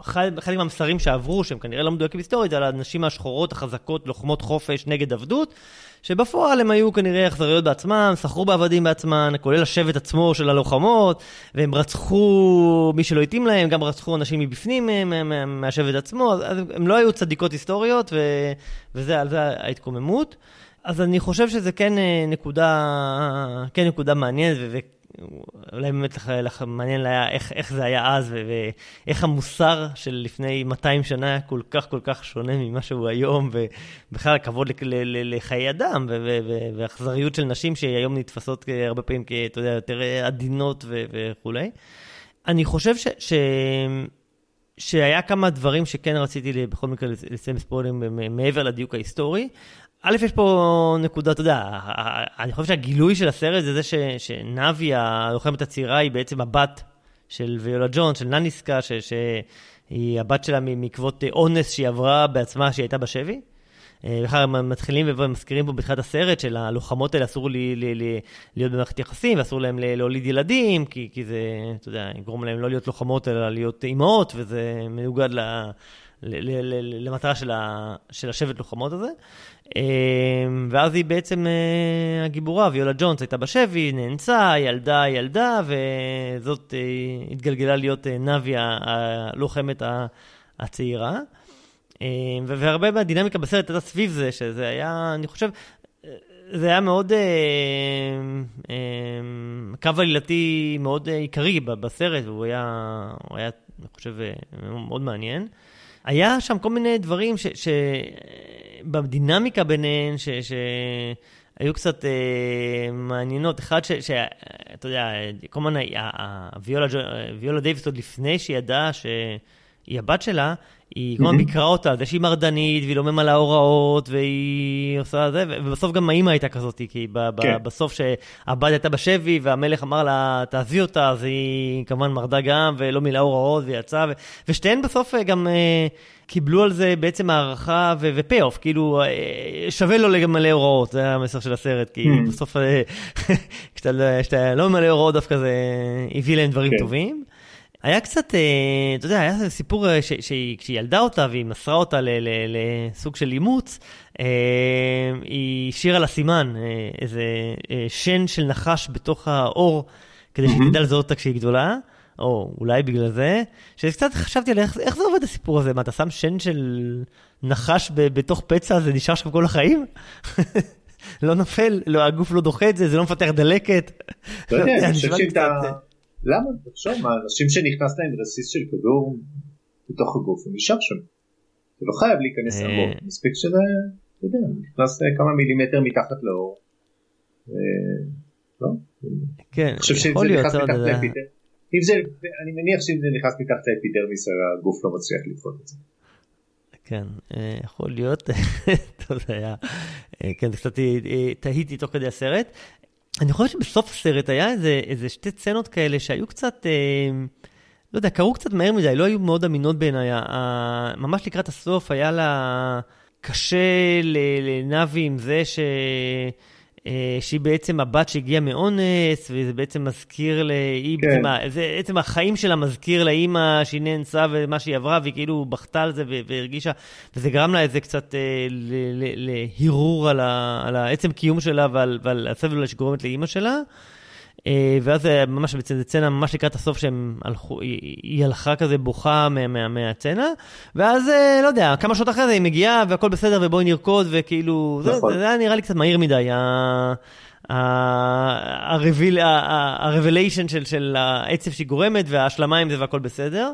חלק מהמסרים שעברו, שהם כנראה לא מדויקים היסטורית, זה על הנשים השחורות, החזקות, לוחמות חופש נגד עבדות, שבפועל הם היו כנראה אכזריות בעצמם, סחרו בעבדים בעצמן, כולל השבט עצמו של הלוחמות, והם רצחו מי שלא התאים להם, גם רצחו אנשים מבפנים מהשבט עצמו, אז הם לא היו צדיקות היסטוריות, וזה על זה ההתקוממות. אז אני חושב שזה כן נקודה, כן נקודה מעניינת, ואולי באמת מעניין לה איך זה היה אז, ואיך המוסר של לפני מאתיים שנה היה כל כך כל כך שונה ממה שהוא היום, ובכלל הכבוד לחיי אדם, והאכזריות של נשים שהיום נתפסות הרבה פעמים כיותר עדינות וכו'. אני חושב שהיה כמה דברים שכן רציתי בכל מקרה לסיים ספוילרים מעבר לדיוק ההיסטורי. א', יש פה נקודה, אתה יודע, אני חושב שהגילוי של הסרט זה זה ש, שנאבי, הלוחמת הצעירה, היא בעצם הבת של ויולה ג'ונס, של נניסקה, ש, שהיא הבת שלה מקוות אונס שהיא עברה בעצמה, שהיא הייתה בשבי. ואחר הם מתחילים ומזכירים פה בתחילת הסרט של הלוחמות האלה, אסור לי, לי, לי, להיות במערכת יחסים, ואסור להם להוליד ילדים, כי, כי זה, אתה יודע, גורם להם לא להיות לוחמות, אלא להיות אימהות, וזה מנוגד ל... למטרה של השבט לוחמות הזה. ואז היא בעצם הגיבורה, ויולה ג'ונס הייתה בשבי, נאנסה, ילדה, ילדה, וזאת התגלגלה להיות נאבי הלוחמת הצעירה. והרבה מהדינמיקה בסרט הייתה סביב זה, שזה היה, אני חושב, זה היה מאוד קו עלילתי מאוד עיקרי בסרט, והוא היה, אני חושב, מאוד מעניין. היה שם כל מיני דברים שבדינמיקה ביניהן שהיו קצת מעניינות. אחד שאתה יודע, כל מיני, ויולה דייביס עוד לפני שהיא ידעה שהיא הבת שלה, היא כל מיני ביקרה אותה על זה שהיא מרדנית והיא לומם על ההוראות והיא עושה זה, ובסוף גם האמא הייתה כזאת, כי בסוף שהבת הייתה בשבי והמלך אמר לה תעזבי אותה, אז היא כמובן מרדה גם ולא מילה הוראות ויצאה, ושתיהן בסוף גם קיבלו על זה בעצם הערכה ופי-אוף, כאילו שווה לו למלא הוראות, זה המסר של הסרט, כי בסוף כשאתה לא ממלא הוראות דווקא זה הביא להם דברים טובים. היה קצת, אתה יודע, היה סיפור כשהיא ילדה אותה והיא מסרה אותה לסוג של אימוץ, היא השאירה לה סימן, איזה שן של נחש בתוך האור, כדי שהיא תדע לזהות אותה כשהיא גדולה, או אולי בגלל זה, שקצת חשבתי על איך זה עובד הסיפור הזה, מה אתה שם שן של נחש בתוך פצע, זה נשאר שם כל החיים? לא נופל, הגוף לא דוחה את זה, זה לא מפתח דלקת. לא יודע, אני חושב שאתה... למה? תחשוב, האנשים שנכנס להם רסיס של כדור בתוך הגוף, הם נשאר שם. זה לא חייב להיכנס עמוק, מספיק שזה, אתה יודע, נכנס כמה מילימטר מתחת לאור. לא? כן, יכול להיות, אתה יודע. אני מניח שאם זה נכנס מתחת לאפידרמיס, הגוף לא מצליח לפחות את זה. כן, יכול להיות. טוב, זה היה... כן, קצת תהיתי תוך כדי הסרט. אני חושב שבסוף הסרט היה איזה, איזה שתי צנות כאלה שהיו קצת, אה, לא יודע, קראו קצת מהר מדי, לא היו מאוד אמינות בעיניי. אה, ממש לקראת הסוף היה לה קשה לנאבי עם זה ש, אה, שהיא בעצם הבת שהגיעה מאונס, וזה בעצם מזכיר, לה, היא כן. בעצם, זה בעצם החיים שלה מזכיר לאמא שהיא נאנסה ומה שהיא עברה, והיא כאילו בכתה על זה והרגישה, וזה גרם לה איזה קצת אה, להירור על, על העצם קיום שלה ועל, ועל הסבל שגורמת לאמא שלה, אה, ואז זה ממש בעצם צנה ממש לקראת הסוף שהם הלכו, היא, היא הלכה כזה בוכה מה, מה, מהצנה, ואז אה, לא יודע, כמה שעות אחרי זה היא מגיעה והכל בסדר ובואי נרקוד וכאילו, נכון. זה, זה היה נראה לי קצת מהיר מדי, היה... הרוויליישן של העצב שהיא גורמת וההשלמה עם זה והכל בסדר.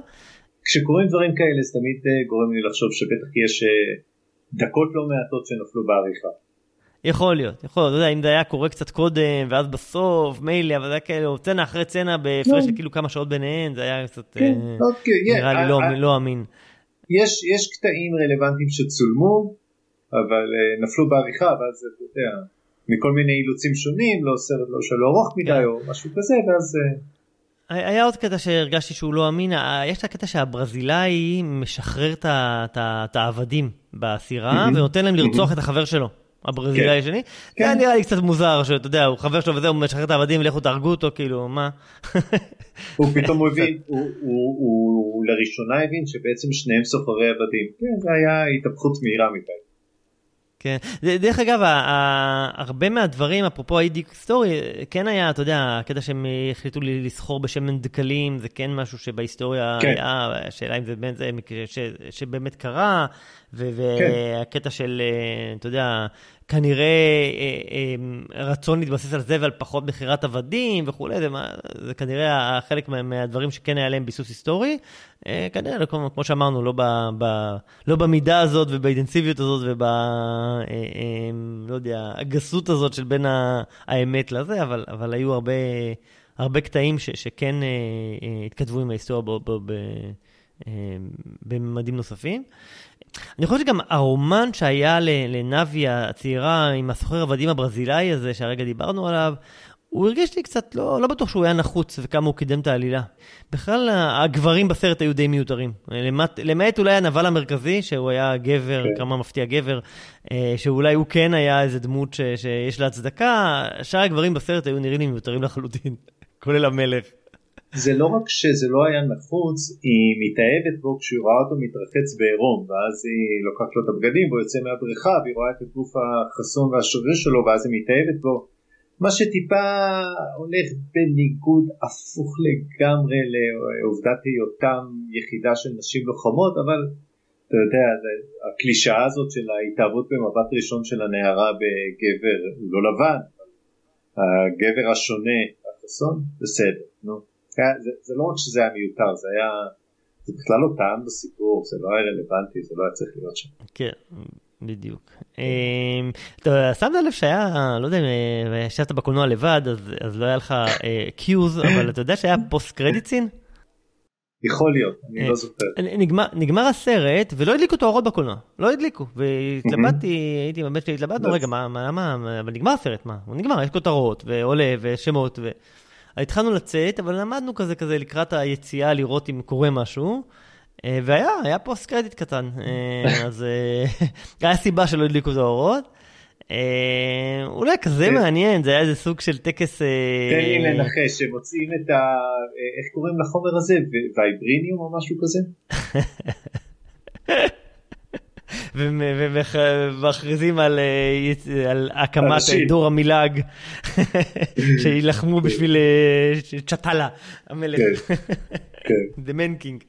כשקוראים דברים כאלה זה תמיד גורם לי לחשוב שבטח יש דקות לא מעטות שנפלו בעריכה. יכול להיות, יכול להיות, אתה יודע, אם זה היה קורה קצת קודם ואז בסוף מילא, אבל זה היה כאילו צנה אחרי צנה בפרש של כאילו כמה שעות ביניהן, זה היה קצת נראה לי לא אמין. יש קטעים רלוונטיים שצולמו אבל נפלו בעריכה, אבל זה פותח מכל מיני אילוצים שונים, לא סרט לא שלא ארוך מדי או משהו כזה, ואז... היה עוד קטע שהרגשתי שהוא לא אמין, יש את הקטע שהברזילאי משחרר את העבדים בסירה, ונותן להם לרצוח את החבר שלו, הברזילאי השני. זה היה נראה לי קצת מוזר, שאתה יודע, הוא חבר שלו וזה, הוא משחרר את העבדים, לכו תהרגו אותו, כאילו, מה? הוא פתאום הבין, הוא לראשונה הבין שבעצם שניהם סוחרי עבדים. כן, זה היה התהפכות מהירה מדי. כן, דרך אגב, הרבה מהדברים, אפרופו האידיק סטורי, כן היה, אתה יודע, הקטע שהם החליטו לסחור בשמן דקלים, זה כן משהו שבהיסטוריה היה, השאלה אם זה באמת קרה, והקטע של, אתה יודע, כנראה רצון להתבסס על זה ועל פחות בחירת עבדים וכולי, זה כנראה חלק מהדברים שכן היה להם ביסוס היסטורי, כנראה, כמו שאמרנו, לא במידה הזאת ובאינטנסיביות הזאת וב... לא יודע, הגסות הזאת של בין האמת לזה, אבל היו הרבה קטעים שכן התכתבו עם ההיסטוריה בממדים נוספים. אני חושב שגם הרומן שהיה לנביה הצעירה עם הסוחר עבדים הברזילאי הזה שהרגע דיברנו עליו, הוא הרגיש לי קצת לא, לא בטוח שהוא היה נחוץ וכמה הוא קידם את העלילה. בכלל הגברים בסרט היו די מיותרים. למעט, למעט אולי הנבל המרכזי, שהוא היה גבר, okay. כמה מפתיע גבר, שאולי הוא כן היה איזה דמות ש, שיש לה הצדקה, שאר הגברים בסרט היו נראים לי מיותרים לחלוטין, כולל המלך. זה לא רק שזה לא היה נחוץ, היא מתאהבת בו כשהיא רואה אותו מתרחץ בעירום, ואז היא לוקחת לו את הבגדים, והוא יוצא מהבריכה, והיא רואה את הגוף החסום והשורר שלו, ואז היא מתאהבת בו. מה שטיפה הולך בניגוד הפוך לגמרי לעובדת היותם יחידה של נשים לוחמות, אבל אתה יודע, הקלישאה הזאת של ההתאהבות במבט ראשון של הנערה בגבר, הוא לא לבן, הגבר השונה, החסון, בסדר, נו. זה, זה לא רק שזה היה מיותר, זה היה, זה בכלל לא טעם בסיפור, זה לא היה רלוונטי, זה לא היה צריך להיות שם. כן. בדיוק. שמת לב שהיה, לא יודע אם ישבת בקולנוע לבד, אז לא היה לך קיוז, אבל אתה יודע שהיה פוסט קרדיטסין? יכול להיות, אני לא זוכר. נגמר הסרט, ולא הדליקו את האורות בקולנוע. לא הדליקו, והתלבטתי, הייתי עם הבן שלי, התלבטנו, רגע, אבל נגמר הסרט, מה? הוא נגמר, יש כותרות, ועולה, ושמות, והתחלנו לצאת, אבל למדנו כזה כזה לקראת היציאה, לראות אם קורה משהו, והיה, היה פוסט קרדיט קטן, אז היה סיבה שלא הדליקו את האורות, אולי כזה מעניין, זה היה איזה סוג של טקס... תן לי לנחש, שמוצאים את ה... איך קוראים לחומר הזה? וייבריניום או משהו כזה? ומכריזים על הקמת דור המילאג, שילחמו בשביל צ'טלה, המלך. The Man King.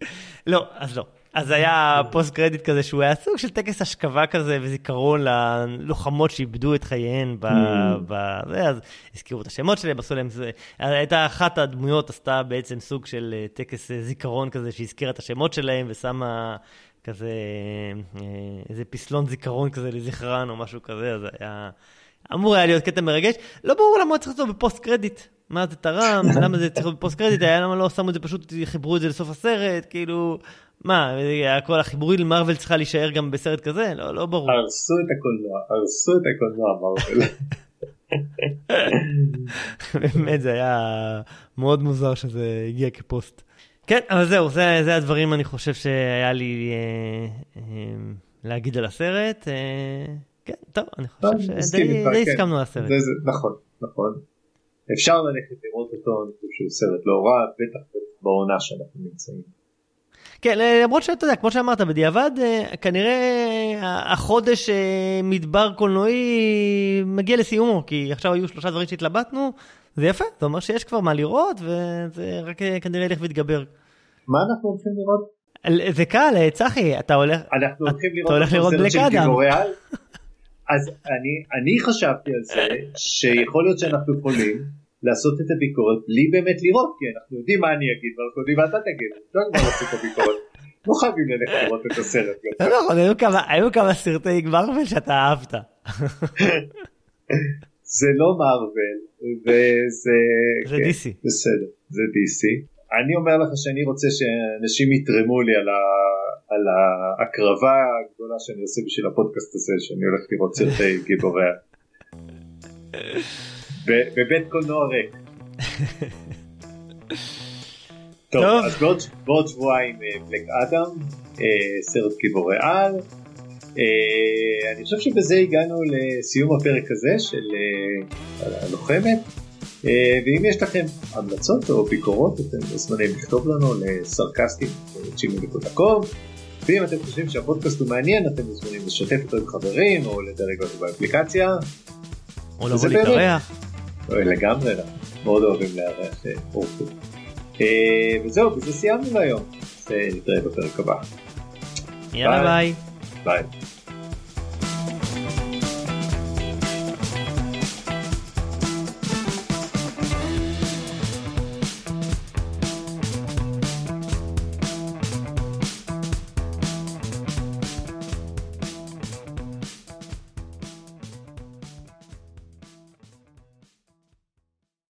לא, אז לא. אז היה פוסט קרדיט כזה שהוא היה סוג של טקס השכבה כזה וזיכרון ללוחמות שאיבדו את חייהן בזה, אז הזכירו את השמות שלהם, עשו להם, הייתה אחת הדמויות עשתה בעצם סוג של טקס זיכרון כזה שהזכירה את השמות שלהם ושמה כזה איזה פסלון זיכרון כזה לזכרן או משהו כזה, אז היה אמור היה להיות קטע מרגש, לא ברור למה צריך לעשות בפוסט קרדיט. מה זה תרם, למה זה צריך בפוסט קרדיט, למה לא שמו את זה, פשוט חיברו את זה לסוף הסרט, כאילו, מה, כל החיבורית למרוול צריכה להישאר גם בסרט כזה, לא, לא ברור. הרסו את הקולנוע, הרסו את הקולנוע, מרוול. באמת, זה היה מאוד מוזר שזה הגיע כפוסט. כן, אבל זהו, זה, זה הדברים אני חושב שהיה לי אה, אה, להגיד על הסרט. אה, כן, טוב, אני חושב שדי הסכמנו על הסרט. זה, זה, נכון, נכון. אפשר ללכת לראות אותו, אני חושב שהוא סרט לא רע, בטח בעונה שאנחנו נמצאים. כן, למרות שאתה יודע, כמו שאמרת, בדיעבד, כנראה החודש מדבר קולנועי מגיע לסיומו, כי עכשיו היו שלושה דברים שהתלבטנו, זה יפה, זה אומר שיש כבר מה לראות, וזה רק כנראה ילך ויתגבר. מה אנחנו הולכים לראות? זה קל, צחי, אתה הולך... אנחנו הולכים לראות סרט של גיבוריאל? אז אני, אני חשבתי על זה שיכול להיות שאנחנו יכולים לעשות את הביקורת בלי באמת לראות, כי אנחנו יודעים מה אני אגיד, ואנחנו יודעים מה אתה תגיד, לא נגמר לעשות את הביקורת, לא חייבים ללכת לראות את הסרט. נכון, היו כמה סרטי מרוול שאתה אהבת. זה לא מרוול, וזה... זה דיסי. בסדר, זה דיסי. אני אומר לך שאני רוצה שאנשים יתרמו לי על ה... על ההקרבה הגדולה שאני עושה בשביל הפודקאסט הזה, שאני הולך לראות סרטי גיבוריה. בבית קולנוע ריק. טוב, אז בעוד שבועיים בלק אדם, סרט גיבורי על. אני חושב שבזה הגענו לסיום הפרק הזה של הלוחמת, ואם יש לכם המלצות או ביקורות אתם מוזמנים לכתוב לנו לסרקסטים דוט ג'ימייל דוט קום, ואם אתם חושבים שהפודקאסט הוא מעניין אתם מוזמנים לשתף אותו עם חברים או לדרג אותו באפליקציה או לבוא להתארח. לגמרי, מאוד אוהבים להארח אורחים. וזהו, וזה סיימנו להיום, נתראה בפרק הבא. יאללה, ביי. Bye.